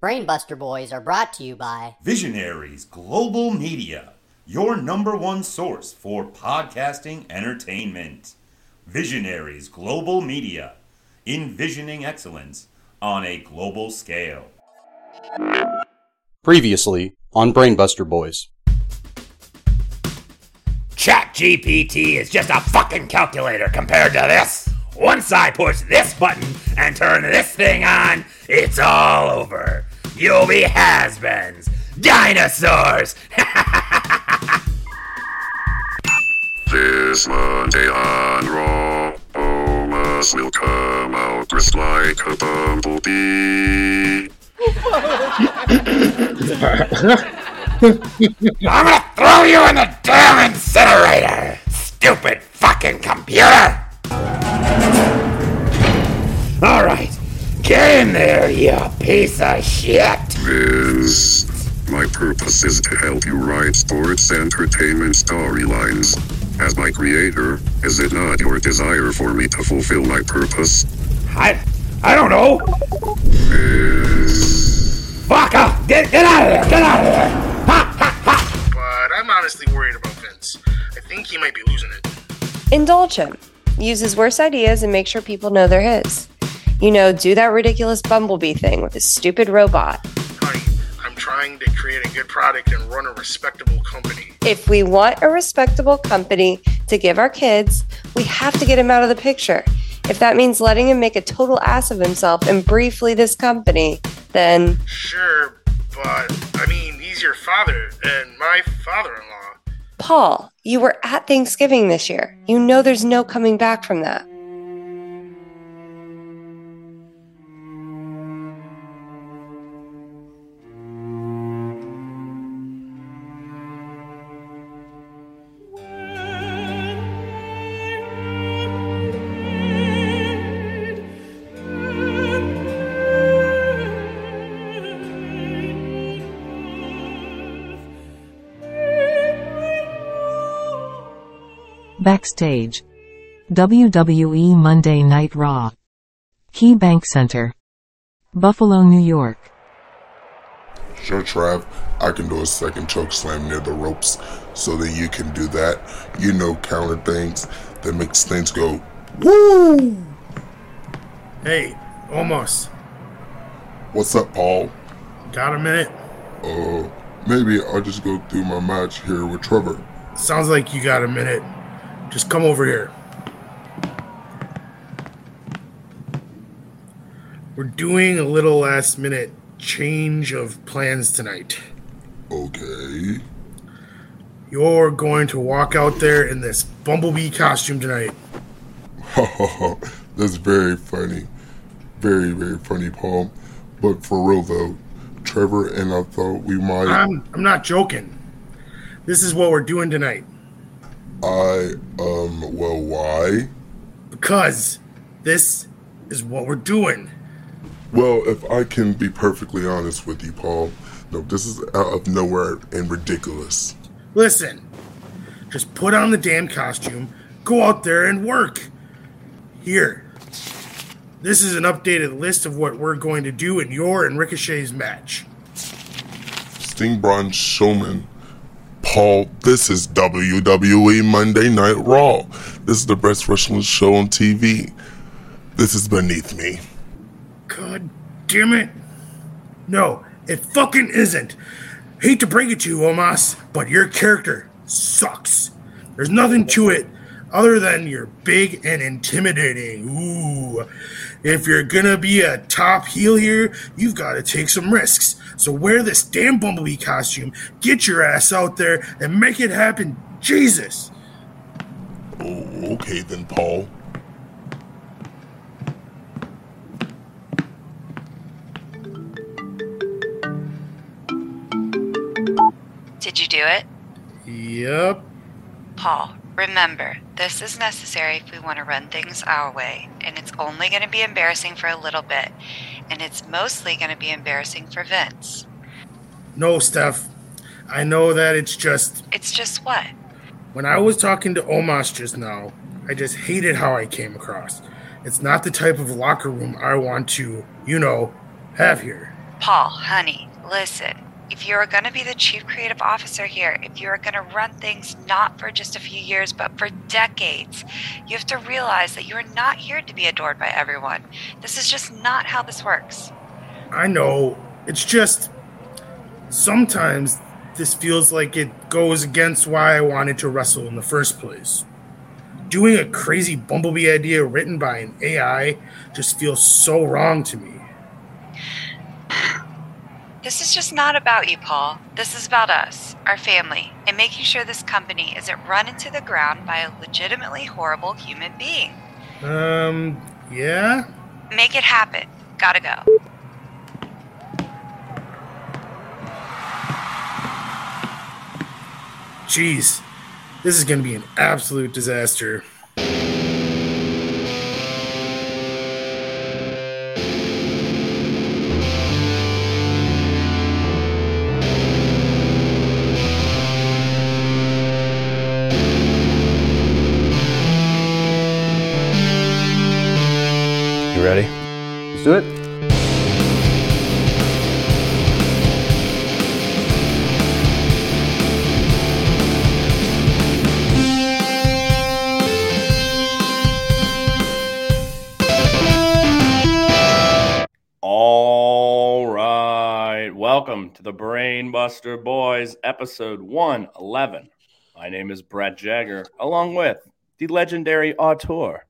Brain Buster Boys are brought to you by Visionaries Global Media, your number one source for podcasting entertainment. Visionaries Global Media, envisioning excellence on a global scale. Previously on Brain Buster Boys. ChatGPT is just a fucking calculator compared to this. Once I push this button and turn this thing on, it's all over. You'll be has-beens. Dinosaurs! This Monday on Raw, Omos will come out just like a bumblebee. I'm gonna throw you in the damn incinerator! Stupid fucking computer! Alright, get in there, you piece of shit! Vince, my purpose is to help you write sports entertainment storylines. As my creator, is it not your desire for me to fulfill my purpose? I don't know! Fuck off! Get out of there! Get out of there! Ha! Ha! Ha! But I'm honestly worried about Vince. I think he might be losing it. Indulge him. Use his worst ideas and make sure people know they're his. You know, do that ridiculous bumblebee thing with his stupid robot. Honey, I'm trying to create a good product and run a respectable company. If we want a respectable company to give our kids, we have to get him out of the picture. If that means letting him make a total ass of himself and briefly this company, then... Sure, but, I mean, he's your father and my father-in-law. Paul, you were at Thanksgiving this year. You know there's no coming back from that. Backstage. WWE Monday Night Raw. Key Bank Center. Buffalo, New York. Sure, Trav. I can do a second choke slam near the ropes, so that you can do that. You know, counter things that makes things go, woo! Hey, Omos. What's up, Paul? Got a minute? Maybe I'll just go through my match here with Trevor. Sounds like you got a minute. Just come over here. We're doing a little last minute change of plans tonight. Okay. You're going to walk out there in this bumblebee costume tonight. That's very funny. Very, very funny, Paul. But for real though, Trevor and I thought we might... I'm not joking. This is what we're doing tonight. Well, why? Because this is what we're doing. Well, if I can be perfectly honest with you, Paul, no, this is out of nowhere and ridiculous. Listen, just put on the damn costume, go out there and work. Here, this is an updated list of what we're going to do in your and Ricochet's match. Sting Braun Strowman. Paul, this is WWE Monday Night Raw. This is the best wrestling show on TV. This is beneath me. God damn it. No, it fucking isn't. Hate to break it to you, Omos, but your character sucks. There's nothing to it other than you're big and intimidating. Ooh. If you're gonna be a top heel here, you've got to take some risks. So wear this damn bumblebee costume, get your ass out there, and make it happen, Jesus! Oh, okay then, Paul. Did you do it? Yep. Paul, remember, this is necessary if we want to run things our way, and it's only going to be embarrassing for a little bit. And it's mostly going to be embarrassing for Vince. No, Steph. I know that it's just... It's just what? When I was talking to Omos just now, I just hated how I came across. It's not the type of locker room I want to, you know, have here. Paul, honey, listen. If you're going to be the chief creative officer here, if you're going to run things not for just a few years, but for decades, you have to realize that you're not here to be adored by everyone. This is just not how this works. I know. It's just sometimes this feels like it goes against why I wanted to wrestle in the first place. Doing a crazy bumblebee idea written by an AI just feels so wrong to me. This is just not about you, Paul. This is about us, our family, and making sure this company isn't run into the ground by a legitimately horrible human being. Yeah? Make it happen. Gotta go. Jeez, this is going to be an absolute disaster. Ready? Let's do it. All right. Welcome to the Brain Buster Boys, episode 111. My name is Brett Jagger, along with the legendary auteur,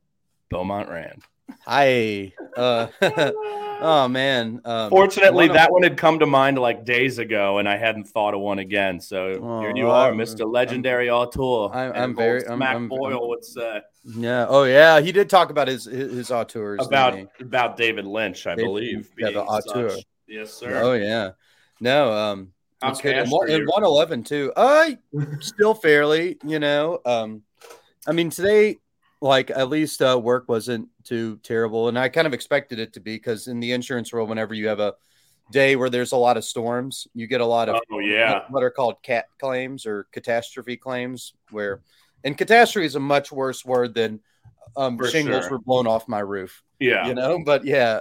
Beaumont Rand. Hi. Oh, man. Fortunately, that one had come to mind like days ago, and I hadn't thought of one again. So here you are, Mr. Legendary Auteur. I'm Boyle would say. Yeah. Oh, yeah. He did talk about his auteurs. About David Lynch, I believe. Yeah, the auteur. Such. Yes, sir. Oh, yeah. No. In 111, too. Still fairly, you know. I mean, today... Like, at least work wasn't too terrible. And I kind of expected it to be, because in the insurance world, whenever you have a day where there's a lot of storms, you get a lot of what are called cat claims or catastrophe claims. And catastrophe is a much worse word than shingles were blown off my roof. Yeah. You know, but yeah,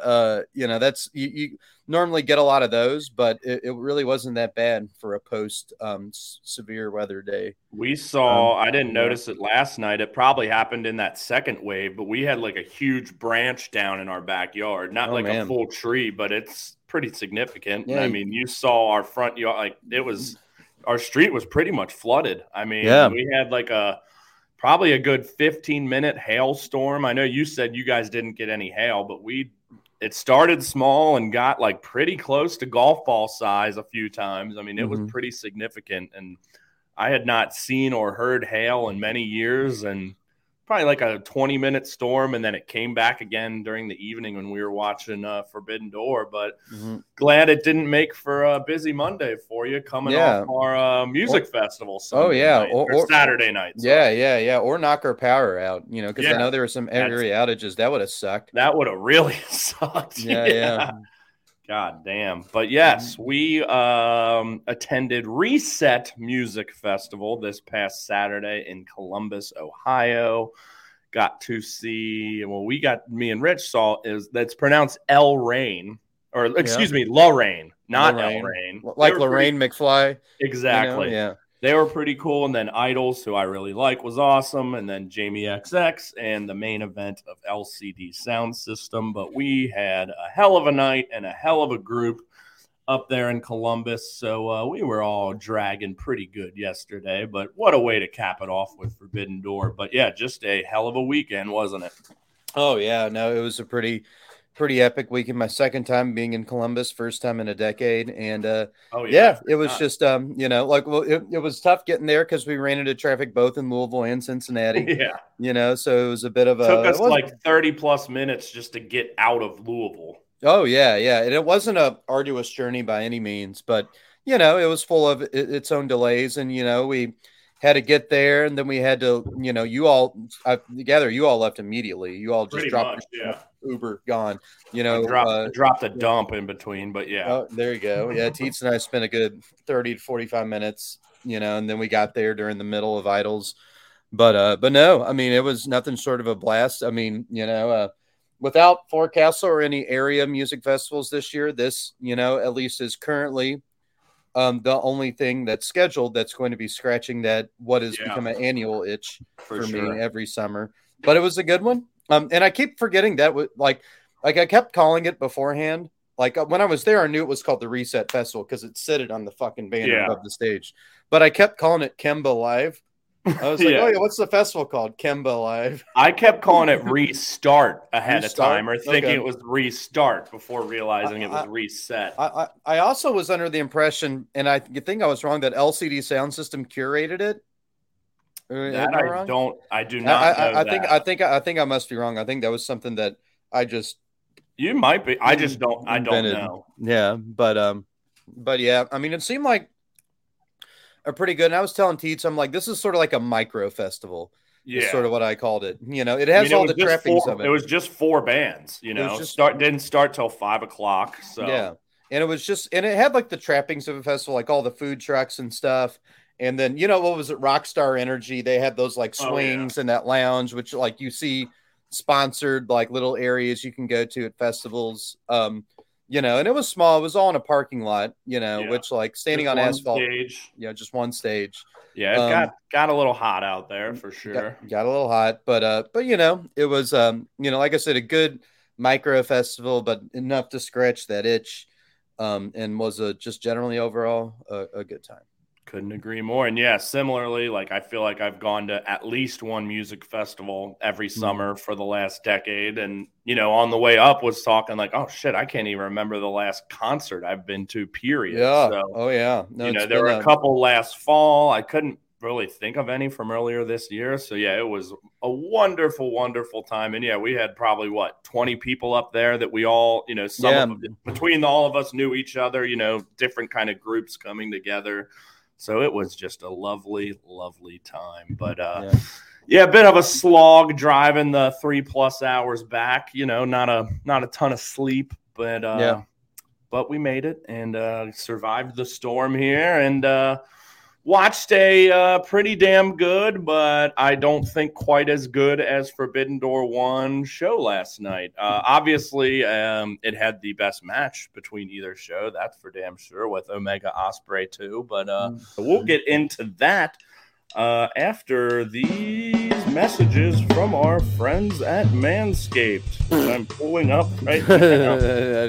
that's you normally get a lot of those, but it really wasn't that bad for a post severe weather day. We saw, I didn't notice it last night. It probably happened in that second wave, but we had like a huge branch down in our backyard, not a full tree, but it's pretty significant. Yeah. I mean, you saw our front yard, like it was, our street was pretty much flooded. I mean, we had like probably a good 15-minute hailstorm. I know you said you guys didn't get any hail, but it started small and got like pretty close to golf ball size a few times. I mean, it was pretty significant, and I had not seen or heard hail in many years, and probably like a 20-minute storm, and then it came back again during the evening when we were watching Forbidden Door, but glad it didn't make for a busy Monday for you coming off our music festival night, or Saturday night. So. Yeah. Or knock our power out, you know, because I know there were some area outages. That would have sucked. That would have really sucked. Yeah. God damn. But yes, we attended Reset Music Festival this past Saturday in Columbus, Ohio. Got to see, me and Rich saw that's pronounced Lorraine, or excuse me, Lorraine, not Lorraine. Like Lorraine McFly. Exactly. You know? Yeah. They were pretty cool. And then Idols, who I really like, was awesome. And then Jamie XX and the main event of LCD Sound System. But we had a hell of a night and a hell of a group up there in Columbus. So we were all dragging pretty good yesterday. But what a way to cap it off with Forbidden Door. But, yeah, just a hell of a weekend, wasn't it? Oh, yeah. No, it was a pretty epic weekend. My second time being in Columbus, first time in a decade. And it was just, it was tough getting there because we ran into traffic both in Louisville and Cincinnati. Yeah. You know, so it was a bit of took us like 30 plus minutes just to get out of Louisville. Oh, yeah. Yeah. And it wasn't an arduous journey by any means, but, you know, it was full of its own delays. And, you know, we had to get there, and then we had to, you know, you all left immediately. You all just pretty dropped much, Uber, gone. You know, dropped a dump in between, but yeah. Oh, there you go. Yeah, Teets and I spent a good 30 to 45 minutes, you know, and then we got there during the middle of Idols. But no, I mean, it was nothing short of a blast. I mean, you know, without Forecastle or any area music festivals this year, this, you know, at least is currently the only thing that's scheduled that's going to be scratching that what has become an annual itch for sure. me every summer. But it was a good one. And I keep forgetting that, like I kept calling it beforehand. Like when I was there, I knew it was called the Reset Festival because it sitted on the fucking banner above the stage. But I kept calling it Kemba Live. I was like, oh, yeah, what's the festival called? Kemba Live. I kept calling it Restart ahead of time, or thinking it was Restart before realizing it was Reset. I also was under the impression, and I think I was wrong, that LCD Sound System curated it. That I don't. I do not. I think I must be wrong. I think that was something that I just. You might be. I just don't. Invented. I don't know. Yeah, but yeah. I mean, it seemed like. Are pretty good. And I was telling Teets, I'm like, this is sort of like a micro festival. Yeah. Is sort of what I called it. You know, it has all the trappings of it. It was just four bands, you know, didn't start till 5 o'clock. So yeah. And it was just, and it had like the trappings of a festival, like all the food trucks and stuff. And then, you know, what was it? Rockstar Energy. They had those like swings and that lounge, which like you see sponsored, like little areas you can go to at festivals. You know, and it was small. It was all in a parking lot, you know, which like standing just on asphalt. Stage. Yeah, just one stage. Yeah, it got a little hot out there for sure. Got a little hot, but you know, it was you know, like I said, a good micro festival, but enough to scratch that itch, and was just generally overall a good time. Couldn't agree more. And yeah, similarly, like I feel like I've gone to at least one music festival every summer for the last decade. And, you know, on the way up was talking like, oh shit, I can't even remember the last concert I've been to, period. Yeah. So, oh yeah. No, you know, there were a couple last fall. I couldn't really think of any from earlier this year. So yeah, it was a wonderful, wonderful time. And yeah, we had probably 20 people up there that we all, you know, some of them, between all of us knew each other, you know, different kind of groups coming together. So it was just a lovely, lovely time. But, yeah, a bit of a slog driving the 3+ hours back. You know, not a ton of sleep, but but we made it and survived the storm here and watched a pretty damn good, but I don't think quite as good as Forbidden Door 1 show last night. Obviously, it had the best match between either show, that's for damn sure, with Omega Ospreay too. But we'll get into that after these messages from our friends at Manscaped. I'm pulling up right now.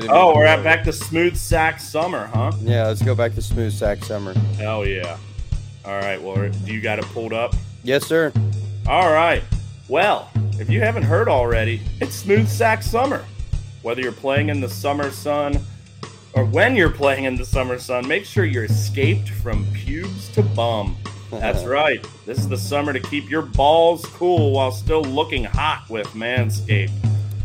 Oh, we're back to Smooth Sack Summer, huh? Yeah, let's go back to Smooth Sack Summer. Hell yeah. All right, well, do you got it pulled up? Yes, sir. All right. Well, if you haven't heard already, it's Smooth Sack Summer. Whether you're playing in the summer sun or when you're playing in the summer sun, make sure you're escaped from pubes to bum. That's right. This is the summer to keep your balls cool while still looking hot with Manscaped.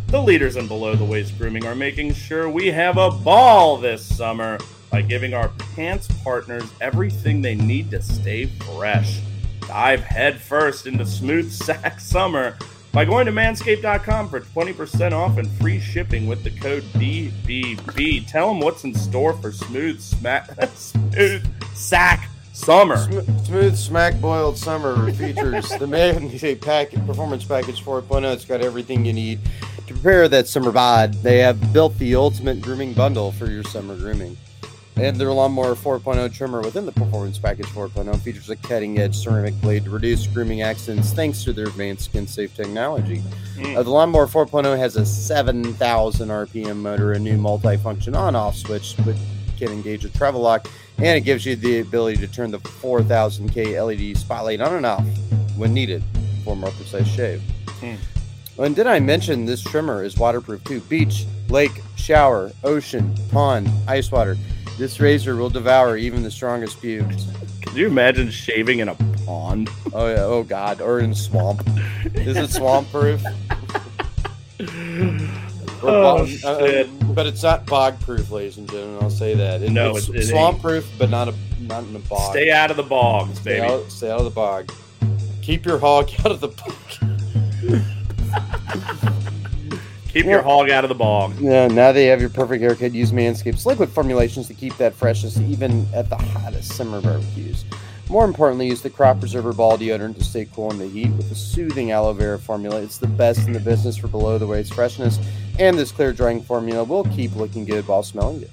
The leaders in below-the-waist grooming are making sure we have a ball this summer by giving our pants partners everything they need to stay fresh. Dive headfirst into Smooth Sack Summer by going to manscaped.com for 20% off and free shipping with the code BBB. Tell them what's in store for Smooth Sack Summer. Smooth Smack Boiled Summer features the Manscaped Performance Package 4.0. It's got everything you need to prepare that summer bod. They have built the ultimate grooming bundle for your summer grooming. And their Lawnmower 4.0 trimmer within the Performance Package 4.0 features a cutting-edge ceramic blade to reduce grooming accidents thanks to their advanced skin-safe technology. The Lawnmower 4.0 has a 7,000 RPM motor, a new multi-function on-off switch which can engage a travel lock, and it gives you the ability to turn the 4,000K LED spotlight on and off when needed for a more precise shave. And did I mention this trimmer is waterproof too? Beach, lake, shower, ocean, pond, ice water. This razor will devour even the strongest pubes. Can you imagine shaving in a pond? Oh, yeah. Oh, God. Or in a swamp. Is it swamp-proof? Shit. But it's not bog-proof, ladies and gentlemen. I'll say that. It's swamp-proof, but not in a bog. Stay out of the bogs, baby. Stay out of the bog. Keep your hog out of the bog. Keep your hog out of the bog. Yeah, now that you have your perfect haircut, use Manscaped's liquid formulations to keep that freshness even at the hottest summer barbecues. More importantly, use the Crop Preserver Ball Deodorant to stay cool in the heat with the soothing aloe vera formula. It's the best in the business for below-the-waist freshness, and this clear drying formula will keep looking good while smelling good.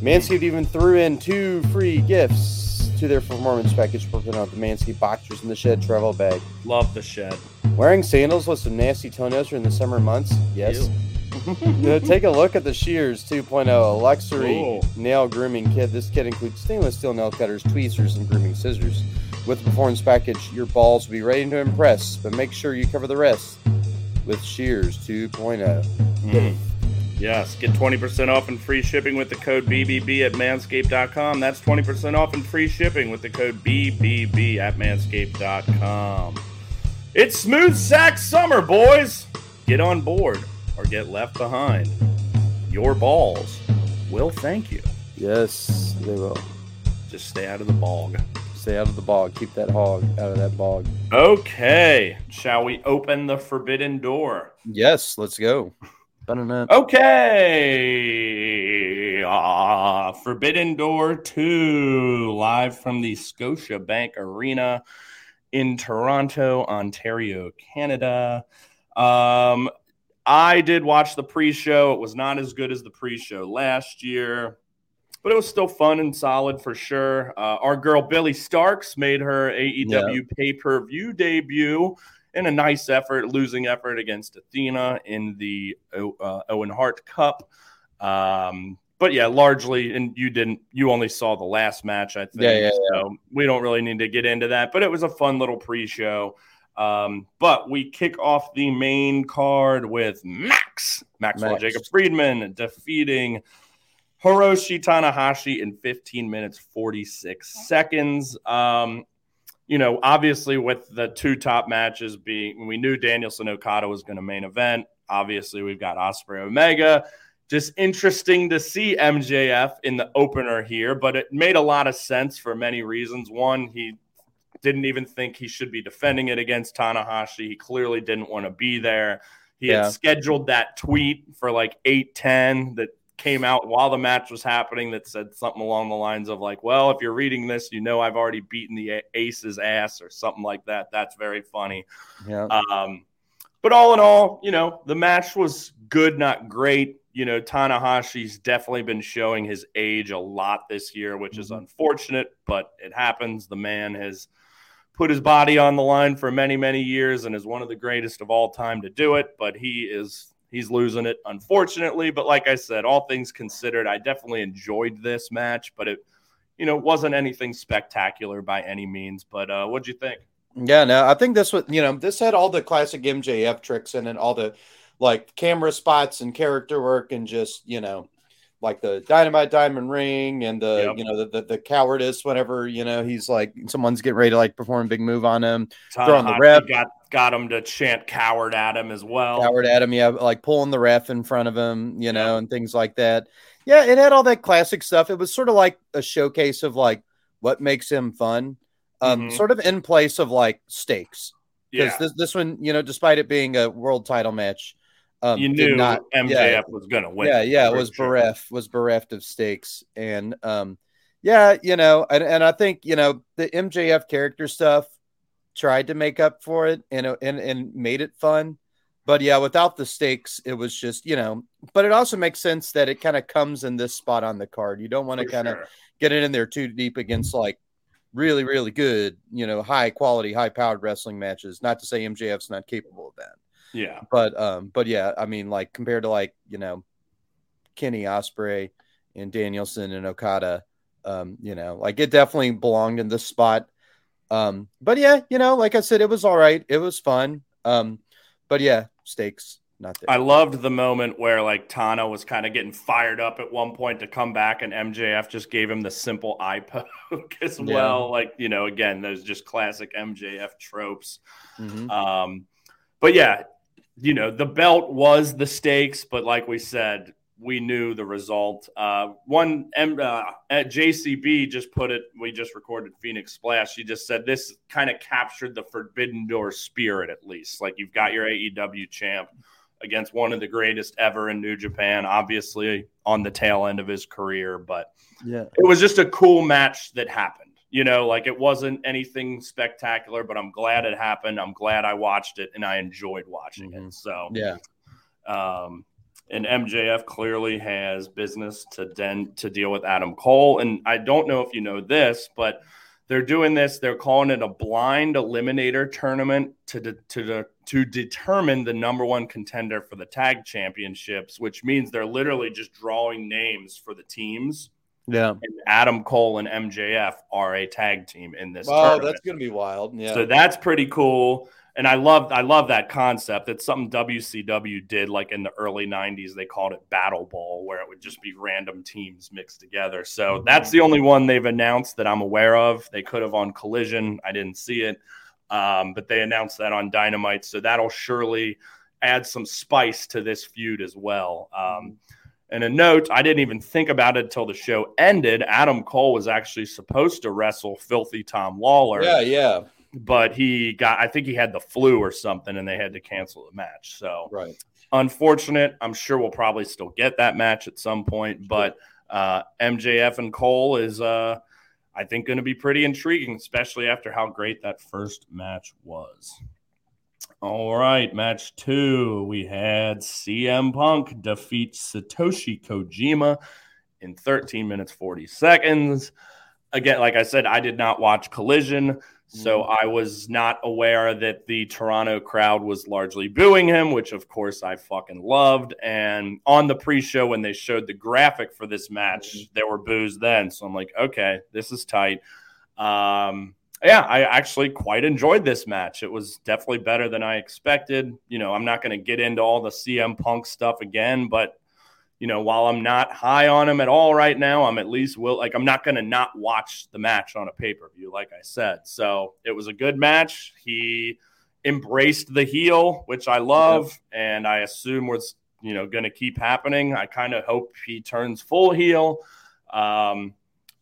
Manscaped even threw in 2 free gifts to their performance package for putting out the Manscaped Boxers in the Shed travel bag. Love the Shed. Wearing sandals with some nasty toenails during the summer months? Yes. Take a look at the Shears 2.0, a luxury nail grooming kit. This kit includes stainless steel nail cutters, tweezers, and grooming scissors. With the performance package, your balls will be ready to impress, but make sure you cover the rest with Shears 2.0. Yes, get 20% off and free shipping with the code BBB at manscaped.com. That's 20% off and free shipping with the code BBB at manscaped.com. It's Smooth Sack Summer, boys! Get on board or get left behind. Your balls will thank you. Yes, they will. Just stay out of the bog. Stay out of the bog. Keep that hog out of that bog. Okay, shall we open the forbidden door? Yes, let's go. Okay, Forbidden Door 2, live from the Scotiabank Arena in Toronto, Ontario, Canada. I did watch the pre-show. It was not as good as the pre-show last year, but it was still fun and solid for sure. Our girl Billie Starks made her AEW pay-per-view debut in a nice effort, losing effort against Athena in the Owen Hart Cup. But yeah, largely, and you only saw the last match, I think. So we don't really need to get into that, but it was a fun little pre-show. But we kick off the main card with Maxwell Jacob Friedman defeating Hiroshi Tanahashi in 15 minutes, 46 seconds. You know, obviously with the 2 top matches being, we knew Danielson Okada was going to main event. Obviously, we've got Ospreay Omega. Just interesting to see MJF in the opener here, but it made a lot of sense for many reasons. One, he didn't even think he should be defending it against Tanahashi. He clearly didn't want to be there. He had scheduled that tweet for like 8:10 that came out while the match was happening that said something along the lines of like, well, if you're reading this, you know, I've already beaten the ace's ass or something like that. That's very funny. Yeah. But all in all, you know, the match was good, not great. You know, Tanahashi's definitely been showing his age a lot this year, which is unfortunate, but it happens. The man has put his body on the line for many, many years and is one of the greatest of all time to do it, but he's losing it, unfortunately. But like I said, all things considered, I definitely enjoyed this match, but it, you know, wasn't anything spectacular by any means. But what'd you think? Yeah, no, I think this was, you know, this had all the classic MJF tricks in it, all the like camera spots and character work and just, you know, like the dynamite diamond ring and the, you know, the cowardice, whenever, you know, he's like, someone's getting ready to like perform a big move on him, throwing the ref. Got him to chant coward at him as well. Coward at him, yeah, like pulling the ref in front of him, you know, and things like that. Yeah, it had all that classic stuff. It was sort of like a showcase of like what makes him fun, sort of in place of like stakes. Because this one, you know, despite it being a world title match, you knew MJF was going to win. It was bereft of stakes. And you know, and I think, you know, the MJF character stuff tried to make up for it and made it fun. But yeah, without the stakes, it was just, you know, but it also makes sense that it kind of comes in this spot on the card. You don't want to kind of get it in there too deep against like really, really good, you know, high quality, high powered wrestling matches. Not to say MJF's not capable of that. Yeah. But yeah, I mean, like compared to like, you know, Kenny Ospreay and Danielson and Okada, you know, like it definitely belonged in this spot. But yeah, you know, like I said, it was all right. It was fun. But yeah, stakes, not there. I loved the moment where like Tana was kind of getting fired up at one point to come back and MJF just gave him the simple eye poke as well. Like, you know, again, those just classic MJF tropes. But yeah, you know, the belt was the stakes, but like we said, we knew the result. At JCB just put it, we just recorded Phoenix Splash. She just said this kind of captured the Forbidden Door spirit, at least. Like you've got your AEW champ against one of the greatest ever in New Japan, obviously on the tail end of his career. But yeah, it was just a cool match that happened. You know, like it wasn't anything spectacular, but I'm glad it happened. I'm glad I watched it and I enjoyed watching it. So, yeah. And MJF clearly has business to deal with Adam Cole. And I don't know if you know this, but they're doing this. They're calling it a blind eliminator tournament to determine the number one contender for the tag championships, which means they're literally just drawing names for the teams. Yeah, and Adam Cole and MJF are a tag team in this tournament. That's going to be wild. Yeah. So that's pretty cool. And I love that concept. It's something WCW did like in the early 90s. They called it Battle Ball, where it would just be random teams mixed together. So that's the only one they've announced that I'm aware of. They could have on Collision. I didn't see it. But they announced that on Dynamite. So that'll surely add some spice to this feud as well. And a note, I didn't even think about it until the show ended. Adam Cole was actually supposed to wrestle Filthy Tom Lawler. Yeah. But I think he had the flu or something, and they had to cancel the match. So, right. Unfortunate. I'm sure we'll probably still get that match at some point. But MJF and Cole is, I think, going to be pretty intriguing, especially after how great that first match was. All right, match 2, we had CM Punk defeat Satoshi Kojima in 13 minutes, 40 seconds. Again, like I said, I did not watch Collision, so I was not aware that the Toronto crowd was largely booing him, which, of course, I fucking loved. And on the pre-show, when they showed the graphic for this match, there were boos then. So I'm like, okay, this is tight. Yeah, I actually quite enjoyed this match. It was definitely better than I expected. You know, I'm not going to get into all the CM Punk stuff again, but, you know, while I'm not high on him at all right now, I'm at least I'm not going to not watch the match on a pay-per-view, like I said. So it was a good match. He embraced the heel, which I love, and I assume was, you know, going to keep happening. I kind of hope he turns full heel.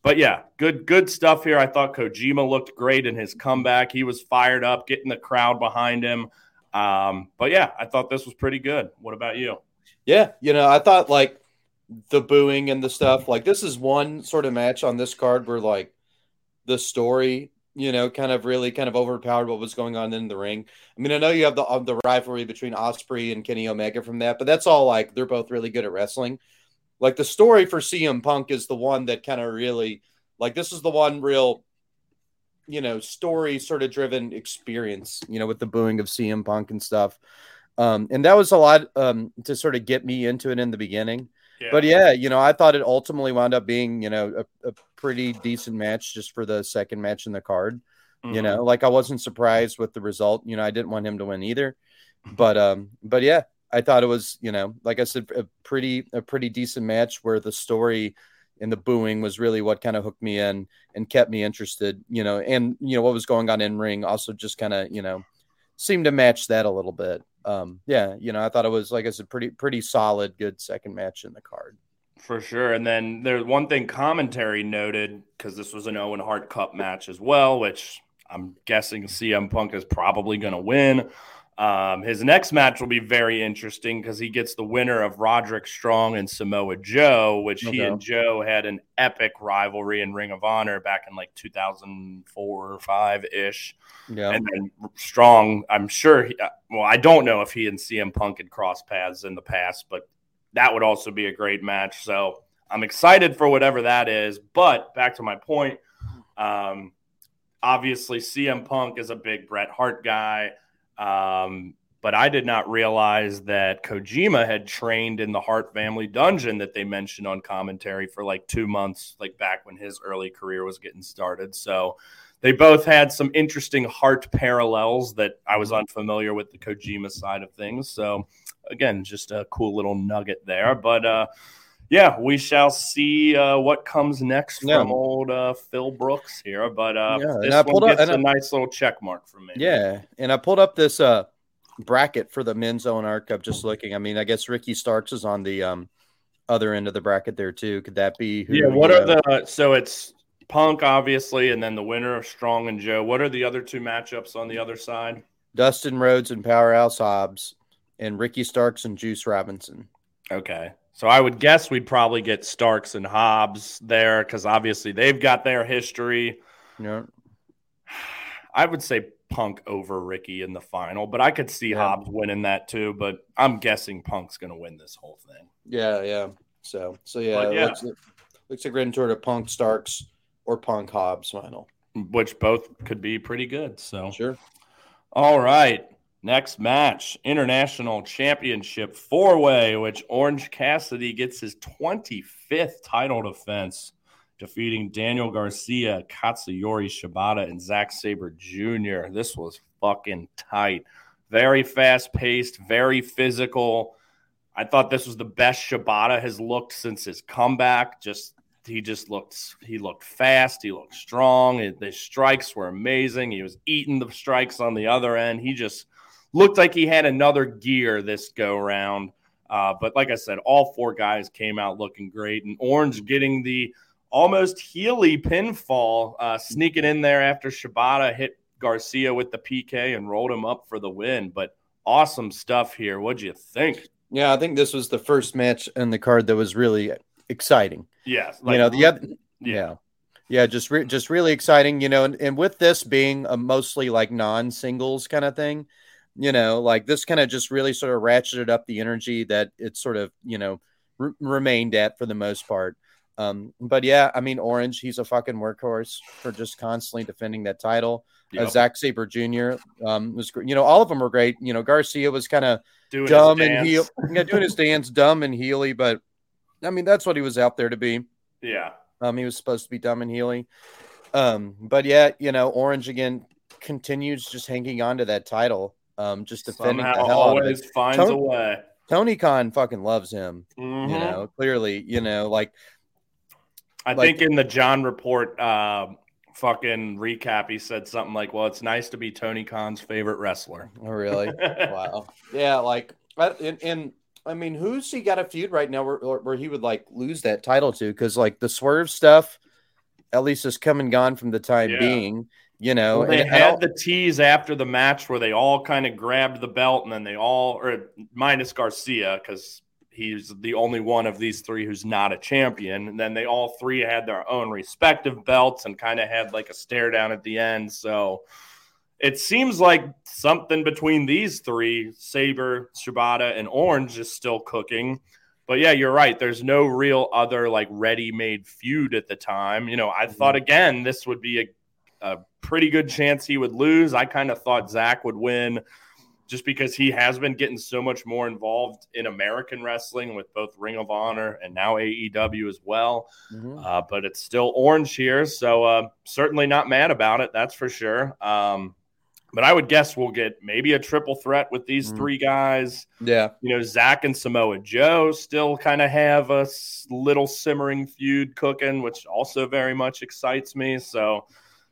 But yeah, good stuff here. I thought Kojima looked great in his comeback. He was fired up, getting the crowd behind him. But yeah, I thought this was pretty good. What about you? Yeah, you know, I thought like the booing and the stuff, like this is one sort of match on this card where like the story, you know, kind of overpowered what was going on in the ring. I mean, I know you have the rivalry between Ospreay and Kenny Omega from that, but that's all like they're both really good at wrestling. Like, the story for CM Punk is the one that kind of really, like, this is the one real, you know, story sort of driven experience, you know, with the booing of CM Punk and stuff. And that was a lot to sort of get me into it in the beginning. Yeah. But, yeah, you know, I thought it ultimately wound up being, you know, a pretty decent match just for the second match in the card. Mm-hmm. You know, like, I wasn't surprised with the result. You know, I didn't want him to win either. But yeah. I thought it was, you know, like I said, a pretty decent match where the story and the booing was really what kind of hooked me in and kept me interested, you know, and, you know, what was going on in ring also just kind of, you know, seemed to match that a little bit. Yeah, you know, I thought it was, like I said, pretty solid, good second match in the card. For sure. And then there's one thing commentary noted, because this was an Owen Hart Cup match as well, which I'm guessing CM Punk is probably going to win. His next match will be very interesting because he gets the winner of Roderick Strong and Samoa Joe, which he and Joe had an epic rivalry in Ring of Honor back in like 2004 or 5-ish. Yeah. And then Strong, I'm sure I don't know if he and CM Punk had crossed paths in the past, but that would also be a great match. So I'm excited for whatever that is. But back to my point, obviously CM Punk is a big Bret Hart guy. But I did not realize that Kojima had trained in the Hart family dungeon that they mentioned on commentary for like 2 months, like back when his early career was getting started. So they both had some interesting Hart parallels that I was unfamiliar with the Kojima side of things. So again, just a cool little nugget there, but, yeah, we shall see what comes next from old Phil Brooks here, but this one gets a nice little check mark from me. Yeah, and I pulled up this bracket for the men's own arc. I'm just looking. I mean, I guess Ricky Starks is on the other end of the bracket there too. Could that be? Who, yeah. What are the? So it's Punk, obviously, and then the winner of Strong and Joe. What are the other two matchups on the other side? Dustin Rhodes and Powerhouse Hobbs, and Ricky Starks and Juice Robinson. Okay. So I would guess we'd probably get Starks and Hobbs there because obviously they've got their history. Yeah. I would say Punk over Ricky in the final, but I could see Hobbs winning that too, but I'm guessing Punk's going to win this whole thing. Yeah. So, looks like we're heading toward a Punk Starks or Punk Hobbs final, which both could be pretty good. So, sure. All right. Next match, International Championship four-way, which Orange Cassidy gets his 25th title defense, defeating Daniel Garcia, Katsuyori Shibata, and Zack Sabre Jr. This was fucking tight. Very fast-paced, very physical. I thought this was the best Shibata has looked since his comeback. He looked fast. He looked strong. The strikes were amazing. He was eating the strikes on the other end. He just looked like he had another gear this go-round. But like I said, all four guys came out looking great. And Orange getting the almost Healy pinfall, sneaking in there after Shibata hit Garcia with the PK and rolled him up for the win. But awesome stuff here. What'd you think? Yeah, I think this was the first match in the card that was really exciting. Yes. Just really exciting, and with this being a mostly like non-singles kind of thing, like this kind of just really sort of ratcheted up the energy that it sort of, remained at for the most part. But yeah, I mean, Orange, he's a fucking workhorse for just constantly defending that title. Yep. Zack Sabre Jr. Was, all of them were great. Garcia was kind of doing his dance, dumb and Healy, but I mean, that's what he was out there to be. Yeah. He was supposed to be dumb and Healy. But yeah, Orange again continues just hanging on to that title. Just defending the hell always out of it. Finds a way. Tony Khan fucking loves him. Mm-hmm. Clearly, I think in the John Report fucking recap, he said something like, well, it's nice to be Tony Khan's favorite wrestler. Oh, really? Wow. Yeah. I mean, who's he got a feud right now where he would like lose that title to? Because like the Swerve stuff, at least is come and gone from the time being. Well, they had the tease after the match where they all kind of grabbed the belt, and then they all, or minus Garcia, because he's the only one of these three who's not a champion. And then they all three had their own respective belts and kind of had like a stare down at the end. So it seems like something between these three, Sabre, Shibata, and Orange, is still cooking. But yeah, you're right. There's no real other like ready-made feud at the time. I thought, again, this would be a pretty good chance he would lose. I kind of thought Zach would win just because he has been getting so much more involved in American wrestling with both Ring of Honor and now AEW as well. Mm-hmm. But it's still Orange here. So certainly not mad about it. That's for sure. But I would guess we'll get maybe a triple threat with these three guys. Yeah. Zach and Samoa Joe still kind of have a little simmering feud cooking, which also very much excites me. So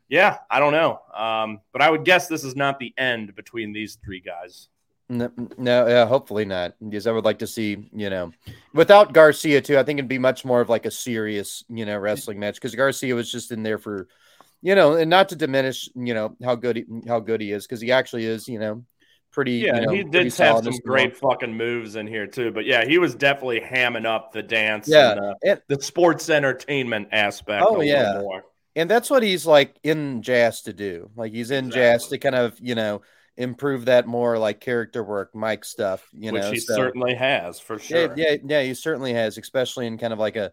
yeah, I don't know. But I would guess this is not the end between these three guys. No, hopefully not. Because I would like to see, without Garcia too, I think it'd be much more of like a serious, wrestling match. Cause Garcia was just in there for, and not to diminish, how good he is, because he actually is, pretty. Yeah, he did have some great fucking moves in here too. But yeah, he was definitely hamming up the dance and the sports entertainment aspect. Oh yeah, more. And that's what he's like in Jazz to do. Like he's in Jazz to kind of improve that more like character work, mic stuff. Which he certainly has for sure. Yeah, he certainly has, especially in kind of like a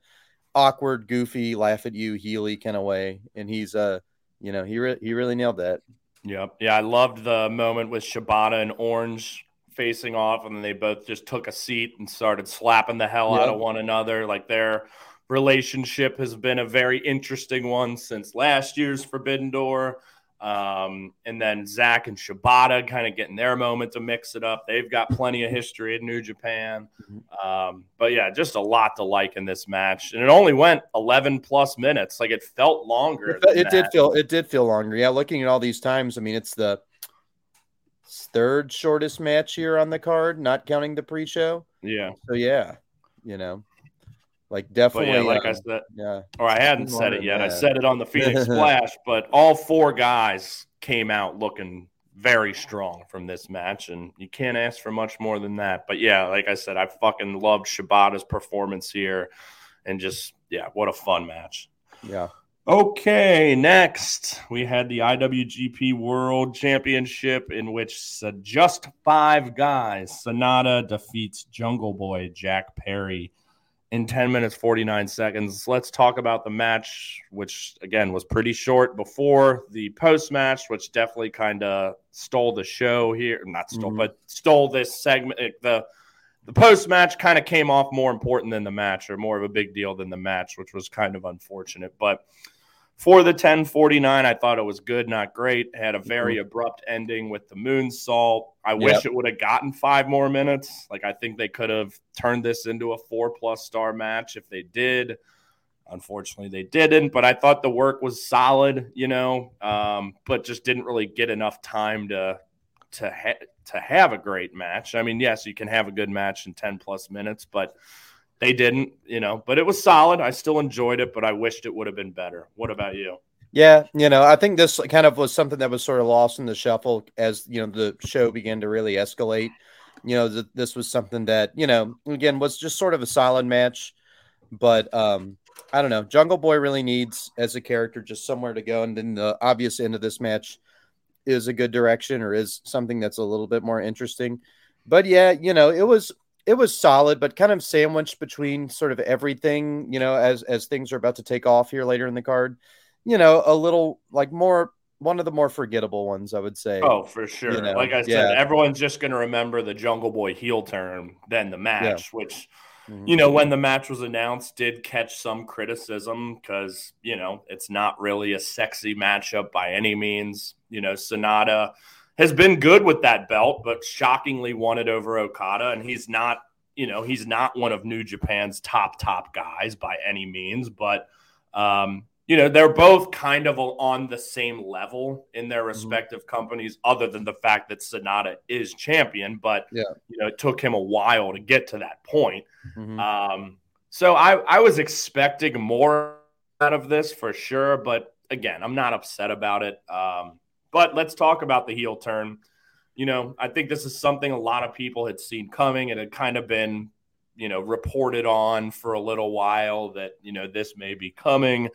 awkward, goofy, laugh at you, Healy kind of way, and he's he really nailed that. Yep. Yeah, I loved the moment with Shibata and Orange facing off, and then they both just took a seat and started slapping the hell out of one another. Like their relationship has been a very interesting one since last year's Forbidden Door. And then Zach and Shibata kind of getting their moment to mix it up. They've got plenty of history in New Japan. But yeah, just a lot to like in this match. And it only went 11 plus minutes. Like it felt longer. It did feel longer. Yeah. Looking at all these times, I mean, it's the third shortest match here on the card, not counting the pre-show. Yeah. So yeah, like definitely, yeah, like I said, yeah. Or I hadn't said it yet. I said it on the Phoenix Splash, but all four guys came out looking very strong from this match, and you can't ask for much more than that. But yeah, like I said, I fucking loved Shibata's performance here, and just what a fun match. Yeah. Okay, next we had the IWGP World Championship in which just five guys, Sonata defeats Jungle Boy Jack Perry in 10 minutes, 49 seconds. Let's talk about the match, which again was pretty short before the post-match, which definitely kind of stole the show here. Not stole, but stole this segment. The post-match kind of came off more important than the match, or more of a big deal than the match, which was kind of unfortunate. But for the 10:49, I thought it was good, not great. It had a very abrupt ending with the moonsault. I wish it would have gotten 5 more minutes. Like, I think they could have turned this into a 4+ star match if they did. Unfortunately, they didn't. But I thought the work was solid, you know, but just didn't really get enough time to have a great match. I mean, yes, you can have a good match in 10+ minutes, but they didn't, you know, but it was solid. I still enjoyed it, but I wished it would have been better. What about you? Yeah, you know, I think this kind of was something that was sort of lost in the shuffle as, you know, the show began to really escalate. You know, this was something that, you know, again, was just sort of a solid match. But I don't know. Jungle Boy really needs, as a character, just somewhere to go. And then the obvious end of this match is a good direction, or is something that's a little bit more interesting. But yeah, you know, it was solid, but kind of sandwiched between sort of everything, you know, as things are about to take off here later in the card, you know, a little like more, one of the more forgettable ones, I would say. Oh, for sure. You know, like I said, everyone's just going to remember the Jungle Boy heel turn than the match, which, you know, when the match was announced, did catch some criticism because, you know, it's not really a sexy matchup by any means. You know, Sonata has been good with that belt, but shockingly won it over Okada. And he's not, you know, he's not one of New Japan's top guys by any means. But, you know, they're both kind of on the same level in their respective companies, other than the fact that Sonata is champion. But, you know, it took him a while to get to that point. So I was expecting more out of this for sure. But again, I'm not upset about it. But let's talk about the heel turn. You know, I think this is something a lot of people had seen coming. It had kind of been, you know, reported on for a little while that, you know, this may be coming.